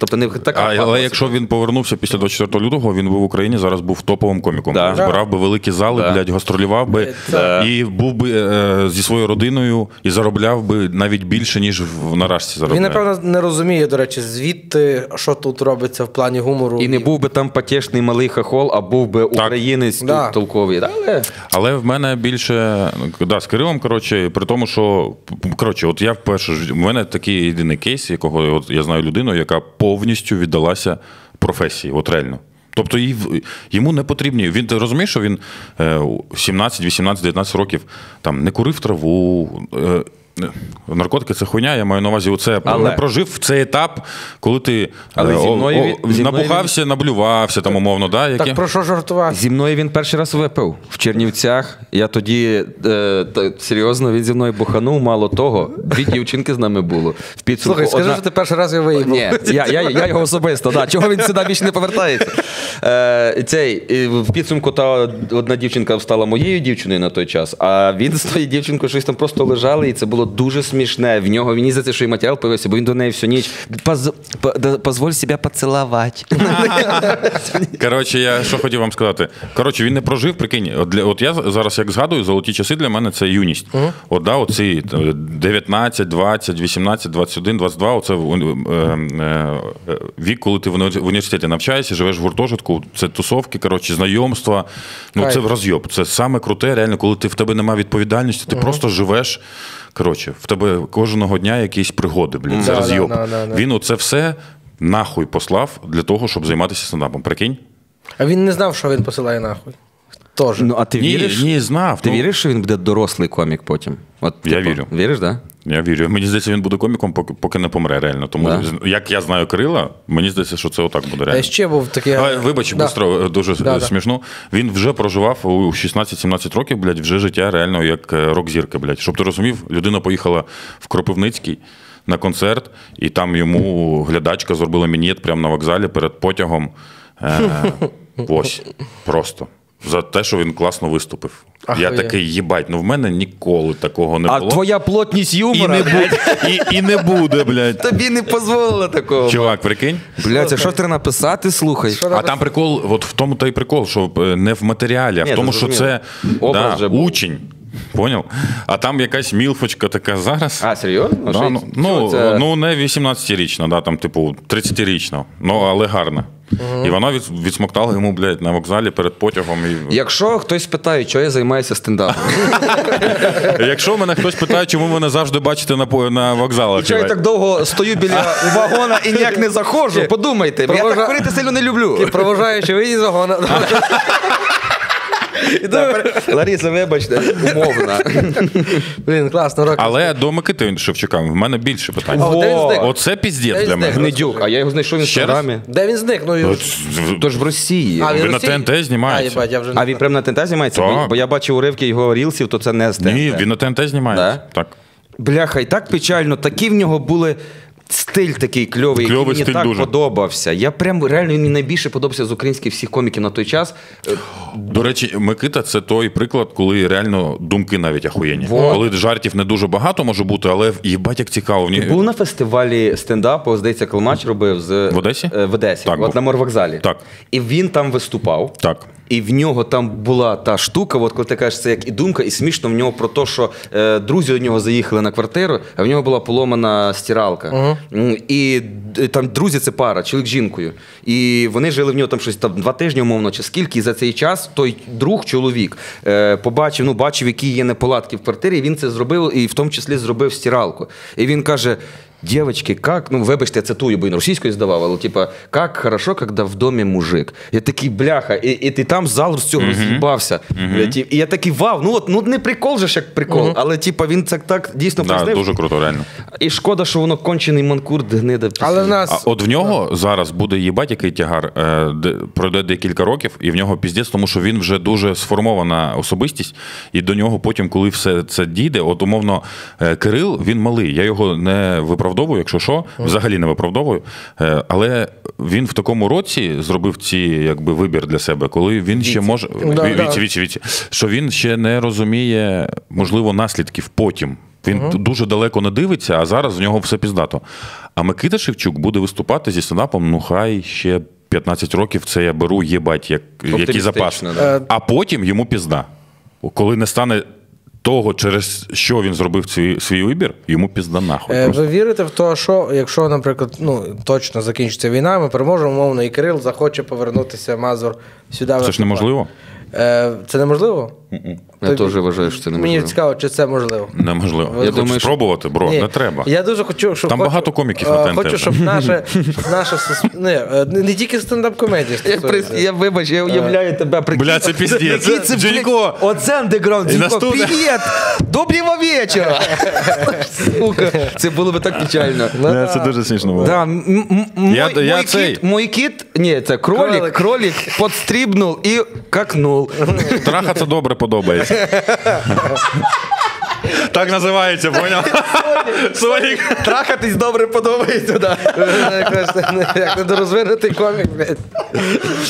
Тобто не така, а, але якщо він повернувся після двадцять четвертого лютого, він був в Україні, зараз був топовим коміком. Да. Збирав би великі зали, да. блядь, гастролював би да. і був би е, зі своєю родиною і заробляв би навіть більше, ніж в наразі заробляє. Він, напевно, не розуміє, до речі, звідти, що тут робиться в плані гумору. І не був би там потішний малий хахол, а був би так. українець да. тут толковий. Але... але в мене більше, да, з Кирилом, коротше, при тому, що, коротше, от я вперше, в мене такий єдиний кейс, якого от я знаю людину, яка по повністю віддалася професії, от реально. Тобто й, йому не потрібні. Він, ти розумієш, що він сімнадцять, вісімнадцять, дев'ятнадцять років там не курив траву, е, наркотики – це хуйня, я маю на увазі, оце, але... не прожив цей етап, коли ти але о, зі мною, о, зі набухався, він... наблювався, там, умовно. Да, які... Так про що жартувати? Зі мною він перший раз випив в Чернівцях. Я тоді, е, та, серйозно, він зі мною буханув, мало того, дві дівчинки з нами було. В підсумку, слухай, скажи, одна... що ти перший раз його виїбав. Ні, я, я, я його особисто, да. Чого він сюди більше не повертається? е, цей, в підсумку та одна дівчинка стала моєю дівчиною на той час, а він з тою дівчинкою щось там просто лежали, і це було дуже смішне. В нього, мені здається, що і матеріал появився, бо він до неї всю ніч Поз, по, да, позволь себе поцілувати. Коротше, я що хотів вам сказати. Коротше, він не прожив, прикинь, от, для, от я зараз як згадую, золоті часи для мене це юність. Угу. От, да, оці дев'ятнадцять, двадцять, вісімнадцять, двадцять один, двадцять два, оце вік, коли ти в університеті навчаєшся, живеш в гуртожитку, це тусовки, коротше, знайомства. Ну, Кайф. Це розйоб. Це саме круте, реально, коли ти в тебе немає відповідальності, ти угу. просто живеш. Коротше, в тебе кожного дня якісь пригоди, блін, це да, розйоб. Да, да, да. Він оце все нахуй послав для того, щоб займатися стендапом. Прикинь? А він не знав, що він посилає нахуй. Тоже. Ну, а ти ні, віриш? Ні, знав. Ти ну... віриш, що він буде дорослий комік потім? От, я типу, вірю. Віриш, так? Да? Я вірю. Мені здається, він буде коміком, поки не помре, реально. Тому, да. як я знаю Кирила, мені здається, що це отак буде реально. А ще був такий... А, вибач, да. бистро, дуже да, смішно. Да. Він вже проживав у шістнадцять-сімнадцять років, блядь, вже життя реально як рок-зірка, блядь. Щоб ти розумів, людина поїхала в Кропивницький на концерт, і там йому глядачка зробила мінет прямо на вокзалі перед потягом. Е, ось. Просто. За те, що він класно виступив. Ах, я такий, їбать, ну в мене ніколи такого не а було. А твоя плотність юмора, і не, бу- і, і не буде, блядь. Тобі не дозволило такого. Чувак, прикинь. Блядь, а що ти написати, слухай? Що а напис... там прикол, от в тому той прикол, що не в матеріалі, а Ні, в тому, що це да, учень. Поняв? А там якась мілфочка така зараз. А, серйозно? Да, ну, ну, це... ну, не вісімнадцятирічна, да, там, типу, тридцятирічна, ну, але гарна. Угу. І вона від, відсмоктала йому, блядь, на вокзалі перед потягом. І... Якщо хтось питає, чого я займаюся стендапом. Якщо мене хтось питає, чому ви мене завжди бачите на, на вокзалах. І чого я так довго стою біля вагона і ніяк не заходжу, подумайте. Провожа... Я так курити сильно не люблю. Провожаючи, вийди з вагона. Лариса, вибачте, умовна. Блін, класно, рок. Але до Микити Шевчука в мене більше питань. Оце піздець для мене. Гнидюк, а я його знайшов в Інстаграмі. Де він зник? Тож в Росії. Він на ТНТ знімається. А він прямо на ТНТ знімається? Бо я бачив уривки його рілсів, то це не з ТНТ. Ні, він на ТНТ знімається. Бляха, і так печально, такі в нього були... Стиль такий кльовий, кльовий який мені так дуже подобався. Я прям, реально, він мені найбільше подобався з українських всіх коміків на той час. До речі, Микита – це той приклад, коли реально думки навіть ахуєнні. Вот. Коли жартів не дуже багато може бути, але їбать як цікаво. Ти був на фестивалі стендапу, здається, Калмач робив з... в Одесі? В Одесі, так, от на морвокзалі. Так. І він там виступав. Так. І в нього там була та штука, от коли ти кажеш, це як і думка, і смішно в нього про те, що е, друзі до нього заїхали на квартиру, а в нього була поломана стиралка. Угу. І там друзі, це пара, чоловік з жінкою. І вони жили в нього там щось там, два тижні, умовно, чи скільки. І за цей час той друг, чоловік, е, побачив, ну, бачив, які є неполадки в квартирі, і він це зробив, і в тому числі зробив стиралку. І він каже... Девочки, как, ну, вибачте, я цитую, бо він російською здавав, але, типа, как хорошо, когда в домі мужик. Я такий, бляха, і, і ти там зал з цього uh-huh. з'їбався. Uh-huh. І я такий, вау, ну, от, ну не прикол же ж, як прикол, uh-huh. але, типа, він це так дійсно да, признав. Дуже круто, реально. І шкода, що воно кончений манкур гнида. Але нас... А от в нього зараз буде їбать який тягар, де, пройде декілька років, і в нього піздець, тому що він вже дуже сформована особистість, і до нього потім, коли все це дійде, от, умовно, Кирил, він малий, я його не виправляю. Виправдовую, якщо що, взагалі не виправдовую. Але він в такому році зробив ці, якби, вибір для себе, коли він віці. ще може... Да, віці, да. Віці, віці, віці. Що він ще не розуміє, можливо, наслідків потім. Він uh-huh. дуже далеко не дивиться, а зараз у нього все піздато. А Микита Шевчук буде виступати зі стендапом, ну хай ще п'ятнадцять років, це я беру, єбать, як, який запас. Да. А потім йому пізна. Коли не стане... того, через що він зробив свій, свій вибір, йому пізда нахуй. Е, ви вірите в те, що якщо, наприклад, ну, точно закінчиться війна, ми переможемо, умовно, і Кирил захоче повернутися, Мазур, сюди. Це ж неможливо? Е, це неможливо? Mm-mm. Я теж вважаю, що це неможливо. Мені цікаво, чи це можливо. Неможливо. Я, я думаю, спробувати, бро, Ні. не треба. Я дуже хочу, щоб... Там хочу, багато коміків на ТНТ. Хочу, щоб наше... наше не, не тільки стендап-комедії. Я, при... я вибач, я уявляю тебе. Прик... Бля, це піздець. Дзюнько. Оце андеграунд. Дзюнько, привіт! Доброго вечора! Сука, це було б так печально. Це дуже смішно було. Мой кіт, ні, це кролік, кролік подстрибнув і какнув. Трахаться добре подобається. Так називається, поняв? Солік. Трахатись добре подобається, да. Як недорозвинутий комік, блядь.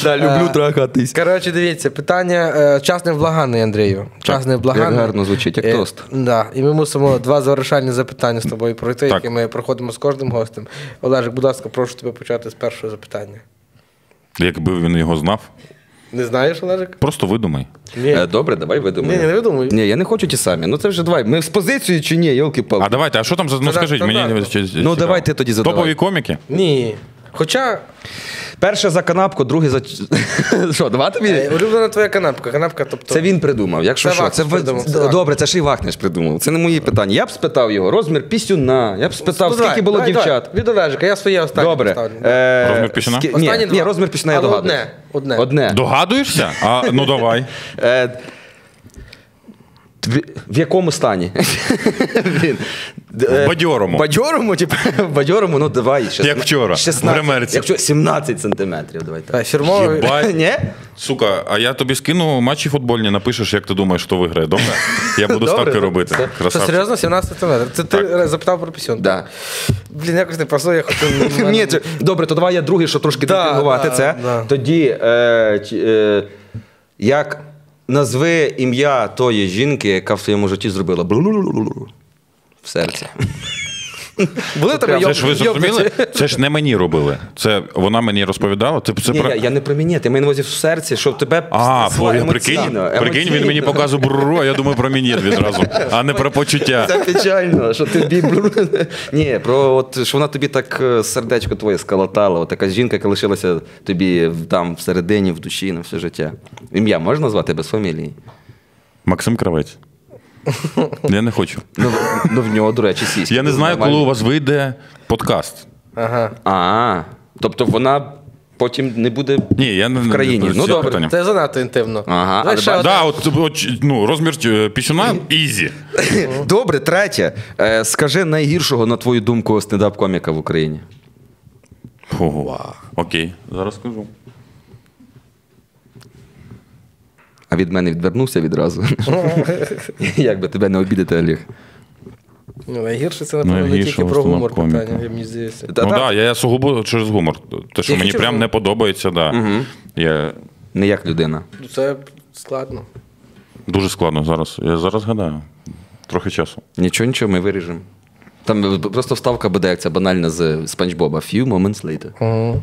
Да, люблю трахатись. Коротше, дивіться, питання час невблаганний, Андрію. Час невблаганний. Як гарно звучить, як тост. Да, і ми мусимо два завершальні запитання з тобою пройти, які ми проходимо з кожним гостем. Олежик, будь ласка, прошу тебе почати з першого запитання. Якби він його знав. Не знаєш, Олежик? Просто видумай. Е, добре, давай видумай. Ні, не видумай. Ні, я не хочу ті самі. Ну це вже давай. Ми з позицією чи ні, йолки-палки. А давайте, а що там за... Ну скажіть, мені не... Ну давай ти тоді задавай. Топові коміки? Ні. Хоча... Перше за канапку, друге за... Що, два тобі? Улюблена твоя канапка. Канапка, тобто... Це він придумав, якщо що. Це Вахнеш придумав. Добре, це ще й Вахнеш придумав. Це не мої питання. Я б спитав його розмір пісюна, я б спитав, скільки було дівчат. Від Олежика, я своє останнє поставлю. Розмір пісюна? Ні, розмір пісюна я догадуюсь. Одне. Одне. Догадуєшся? Ну давай. В якому стані? В бадьорому. В бадьорому, ну давай. Як вчора, в гримерці. сімнадцять сантиметрів, давай так. Фірмовий? Сука, а я тобі скину матчі футбольні, напишеш, як ти думаєш, хто виграє, добре? Я буду ставки робити. Це серйозно, сімнадцять сантиметрів? Це ти запитав про пісюн? Так. Блін, якось не пасує, я хочу... Ні, добре, то давай я другий, що трошки допінгувати це. Тоді, як... Назви ім'я тої жінки, яка в своєму житті зробила в серці. Це ж ви зрозуміли? Це ж не мені робили. Це вона мені розповідала? Ні, я не про мені. Ти мені навозив в серці, щоб тебе емоційно. Прикинь, він мені показує бру, а я думаю про мені відразу, а не про почуття. Це печально, що тобі бру. Ні, що вона тобі так сердечко твоє скалатала. Така жінка, яка лишилася тобі там всередині, в душі, на все життя. Ім'я можна назвати без фамілії? Максим Кравець. Я не хочу. Ну, в нього, до речі, сіськи. Я не знаю, коли у вас вийде подкаст. Ага. Тобто вона потім не буде в країні. Ну, добре. Це занадто інтимно. Ага. Так, розмір пісюна – ізі. Добре, третє. Скажи найгіршого, на твою думку, стендап-коміка в Україні. Окей, зараз скажу. А від мене відвернувся відразу. Як би тебе не обідати, Олег? Найгірше це, напевно, не тільки про гумор питання, мені здається. Ну так, я сугубо через гумор. Те, що мені прям не подобається, так. Не як людина. Це складно. Дуже складно зараз. Я зараз гадаю. Трохи часу. Нічого, нічого, ми виріжемо. Там просто вставка буде, як ця банальна з Спанч Боба. Few moments later.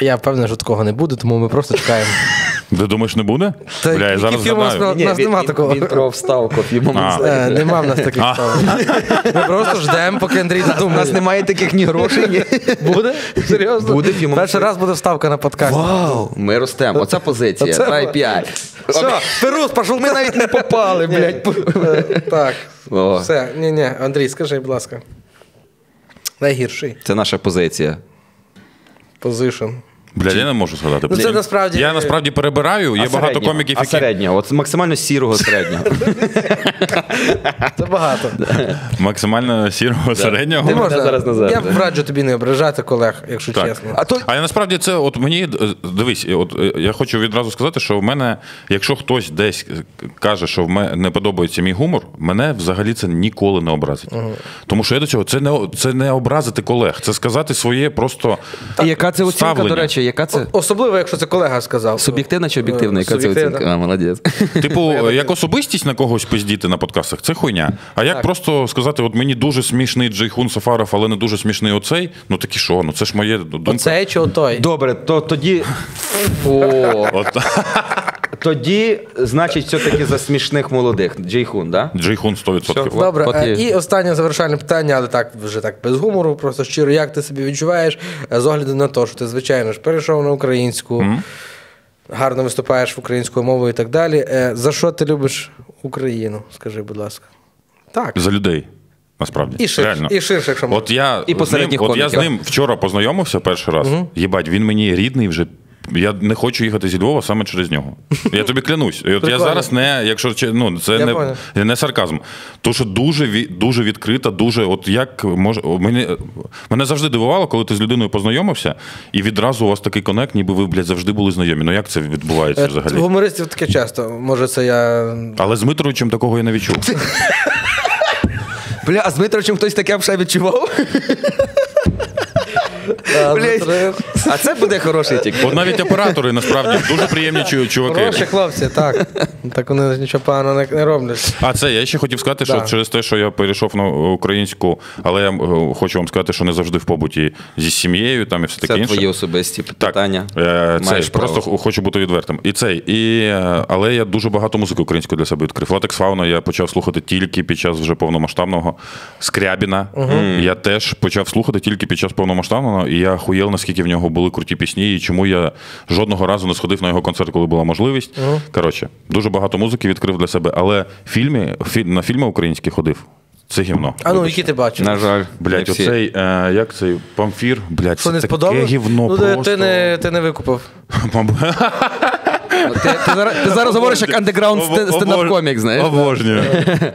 Я впевнений, що такого не буде, тому ми просто чекаємо. Ти думаєш, не буде? Бля, я зараз гадаю. Ні, він про вставку. Нема в нас таких вставок. Ми просто ждемо, поки Андрій задумає. У нас немає таких ні грошей. Буде? Серйозно? Буде. Перший раз буде вставка на подкасті. Вау! Ми ростемо. Оця позиція. три п'ять. Все, Перус, пішов. Ми навіть не попали, блядь. Так. Все. Ні-ні. Андрій, скажи, будь ласка. Найгірший. Це наша позиція. Позишн. Блядь, я не можу згадати. Я насправді перебираю, є багато коміків, які... А середнього? От максимально сірого середнього. Це багато. Максимально сірого середнього? Я раджу тобі не ображати колег, якщо чесно. А я насправді це, от мені, дивись, я хочу відразу сказати, що в мене, якщо хтось десь каже, що не подобається мій гумор, мене взагалі це ніколи не образить. Тому що я до цього, це не образити колег, це сказати своє просто ставлення. І яка це оцінка, до речі? Особливо, якщо це колега сказав. Суб'єктивна чи об'єктивна? Яка це оцінка? Молодець. Типу, як особистість на когось пиздіти на подкастах, це хуйня. А як просто сказати, от мені дуже смішний Джейхун Сафаров, але не дуже смішний оцей, ну так і що, ну це ж моє думка. Оцей чи отой? Добре, то тоді... Тоді, значить, все-таки за смішних молодих. Джейхун, так? Джейхун сто відсотків. Добре. І останнє завершальне питання, але так, вже так, без гумору, просто щиро. Як ти себе відчуваєш з огляду на те, що ти, звичайно ж, перейшов на українську, гарно виступаєш українською мовою і так далі. За що ти любиш Україну, скажи, будь ласка? Так. За людей. Насправді. І ширше, якщо можна. От я з ним вчора познайомився перший раз. Єбать, він мені рідний вже Я не хочу їхати зі Львова саме через нього. Я тобі клянусь. І от я зараз не, якщо, ну, це не, не сарказм. Тому що дуже, дуже відкрита, дуже, от як може, мене, мене завжди дивувало, коли ти з людиною познайомився, і відразу у вас такий конект, ніби ви, блядь, завжди були знайомі. Ну як це відбувається взагалі? У гумористів таке часто. Може це я... Але з Митровичем такого я не відчув. Бля, а з Дмитровичем хтось таке вже відчував? Блять, а це буде хороший тік. От навіть оператори, насправді, дуже приємні чуваки. Хороші хлопці, так. Так вони нічого поганого не роблять. А це, я ще хотів сказати, що через те, що я перейшов на українську, але я хочу вам сказати, що не завжди в побуті зі сім'єю, там і все таке інше. Це твої особисті питання. Це ж просто хочу бути відвертим. І цей, і... Але я дуже багато музики української для себе відкрив. Латекс Фауна я почав слухати тільки під час вже повномасштабного. Скрябіна я теж почав слухати тільки під час повномасштабного. І я хуєв, наскільки в нього були круті пісні, і чому я жодного разу не сходив на його концерт, коли була можливість. Uh-huh. Коротше, дуже багато музики відкрив для себе, але фільми, фі, на фільми українські ходив. Це гівно. А ну, які ти бачиш? На жаль. Блядь, оцей, е, як цей, памфір, блядь, це таке гівно просто. Ну, ти не, ти не викупив. Ти, ти, зараз, ти зараз говориш як андеграунд стендап-комік, знаєш? Обожнюю.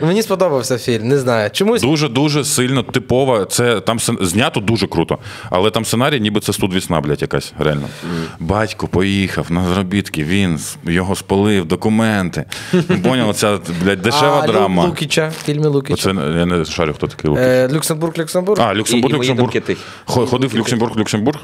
Мені сподобався фільм, не знаю. Чомусь... Дуже-дуже сильно типово. Це, там знято дуже круто. Але там сценарій, ніби це студвісна, блядь, якась, реально. Батько поїхав на заробітки, він його спалив, документи. Поняв, ця, блядь, дешева а, драма. А, Лукіча, фільми Лукіча. Оце, я не шарю, хто такий Лукіч. Е, Люксембург, Люксембург. А, Люксембург, і, Люксембург. І ходив Люксембург, Люксембург.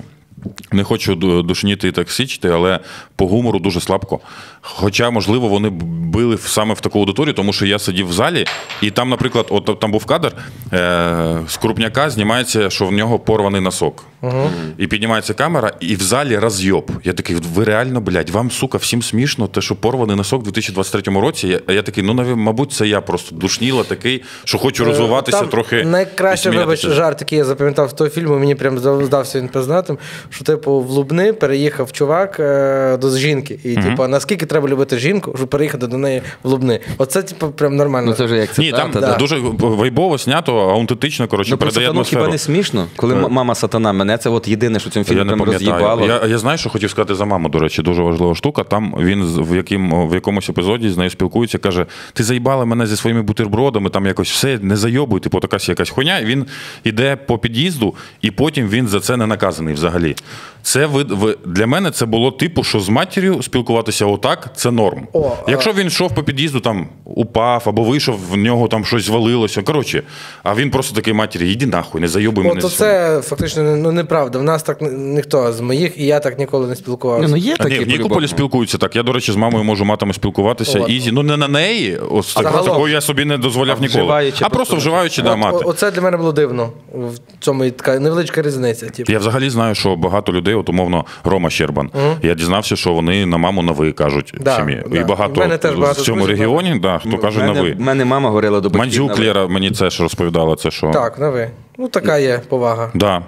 Не хочу душніти і так січити, але по гумору дуже слабко. Хоча, можливо, вони били саме в таку аудиторію, тому що я сидів в залі, і там, наприклад, от там був кадр, е- з Крупняка знімається, що в нього порваний носок. Угу. І піднімається камера, і в залі роз'єб. Я такий, ви реально, блядь, вам, сука, всім смішно, те, що порваний носок в дві тисячі двадцять третьому році. Я, я такий, ну, мабуть, це я просто душніла такий, що хочу розвиватися там трохи. Найкраще, вибач, жарт, який я запам'ятав в того фільму, мені прям здався він признатим, що, типу, в Лубни переїхав чувак е- до жінки. І, угу. типу, наскільки треба любити жінку, щоб переїхати до неї в Лубни. Оце, типу, прям нормально. Ну, це вже як це. Ні, там та, да. дуже вайбово снято, аутентично, коротше, ну, передає сатану, атмосферу. Ну, хіба не смішно, коли м- мама сатана мене. Це от єдине, що цим фільмом роз'їбало. Я, я знаю, що хотів сказати за маму, до речі, дуже важлива штука. Там він в, яким, в якомусь епізоді з нею спілкується, каже, ти заїбала мене зі своїми бутербродами, там якось все, не зайобуй, типу, така якась хуйня. Він йде по під'їзду, і потім він за це не наказаний взагалі. Це ви, ви, для мене це було типу, що з матір'ю спілкуватися отак, це норм. О, якщо він йшов по під'їзду, там, упав, або вийшов, в нього там щось звалилося, коротше. А він просто такий матір'ю, іди нахуй, не зайобуй мене. О, це фактично, ну, неправда, в нас так ніхто з моїх, і я так ніколи не спілкувався. Ну, є такі, ні, в Нікополі спілкуються так. Я, до речі, з мамою можу матами спілкуватися. О, ізі. Ну, не на неї, ось, а так, такого я собі не дозволяв а ніколи. Вживаючи, а просто вживаючи, да, мати. Оце для мене було дивно. В цьому і така невеличка різниця. Типу. Я взагалі знаю, що багато людей, от умовно, Рома Щербан. Угу. Я дізнався, що вони на маму на ви кажуть да, в сім'ї. Да. І багато, багато в цьому регіоні, да, хто каже мене, на ви. У мене мама говорила до батьків. Мандзюк Лєра мені це ж розповідала. Це, що... Так, на ви. Ну, така є повага. Да.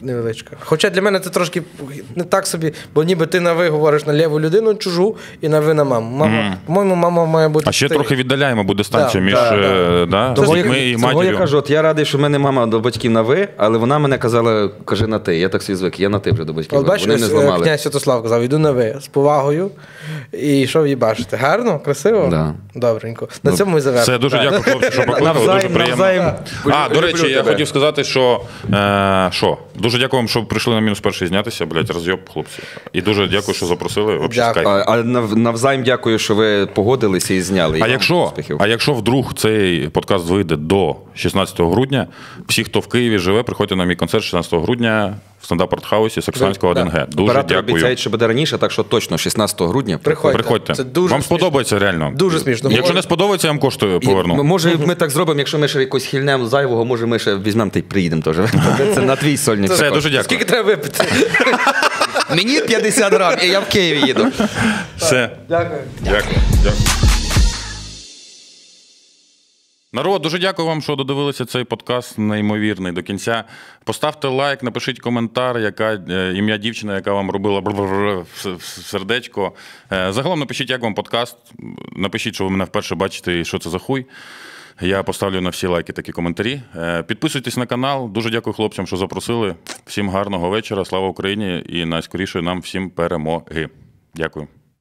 Невеличка. Хоча для мене це трошки не так собі, бо ніби ти на ви говориш на ліву людину чужу і на ви на маму. Мама, mm. по-моєму, мама має бути... А ще трохи віддаляємо, бо дистанцію да, між да, да. Да, дітьми і матір'ю. Я кажу, от я радий, що в мене мама до батьків на ви, але вона мене казала, кажи на ти. Я так свій звик, я на ти вже до батьків. От бачиш, князь Святослав казав, йду на ви з повагою і що ви бачите. Гарно? Красиво? Да. Добренько. На цьому ми завершимо. Все, дуже да. дякую, хлопці, що покликали. Дуже приємно. А, до речі, я хотів сказати, що... Дуже дякую вам, що прийшли на мінус перший знятися, блядь, роз'єб, хлопці. І дуже дякую, що запросили. Взагалі, скайп. А, а навзаєм дякую, що ви погодилися і зняли. І а, якщо, а якщо вдруг цей подкаст вийде до шістнадцятого грудня, всі, хто в Києві живе, приходьте на мій концерт шістнадцятого грудня в Стандап Артхаусі Саксаганського один Г. Да. Дуже Оператор дякую. Обіцяють, що буде раніше, так що точно шістнадцятого грудня приходьте. приходьте. Це дуже вам смішно. Сподобається реально. Дуже смішно. Якщо може... не сподобається, я вам кошти поверну. І, може, ми так зробимо, якщо ми ще якось хильнемо зайвого, може ми ще візьмемо та й приїдемо теж. Це на твій сольник. Все, дуже дякую. Скільки треба випити? Мені п'ятдесят грам, і я в Києві їду. Все. Дякую. Дякую. Дякую. Народ, дуже дякую вам, що додивилися цей подкаст неймовірний до кінця. Поставте лайк, напишіть коментар, яка ім'я дівчина, яка вам робила в сердечко. Загалом напишіть, як вам подкаст, напишіть, що ви мене вперше бачите і що це за хуй. Я поставлю на всі лайки такі коментарі. Підписуйтесь на канал. Дуже дякую хлопцям, що запросили. Всім гарного вечора. Слава Україні і найскорішої нам всім перемоги. Дякую.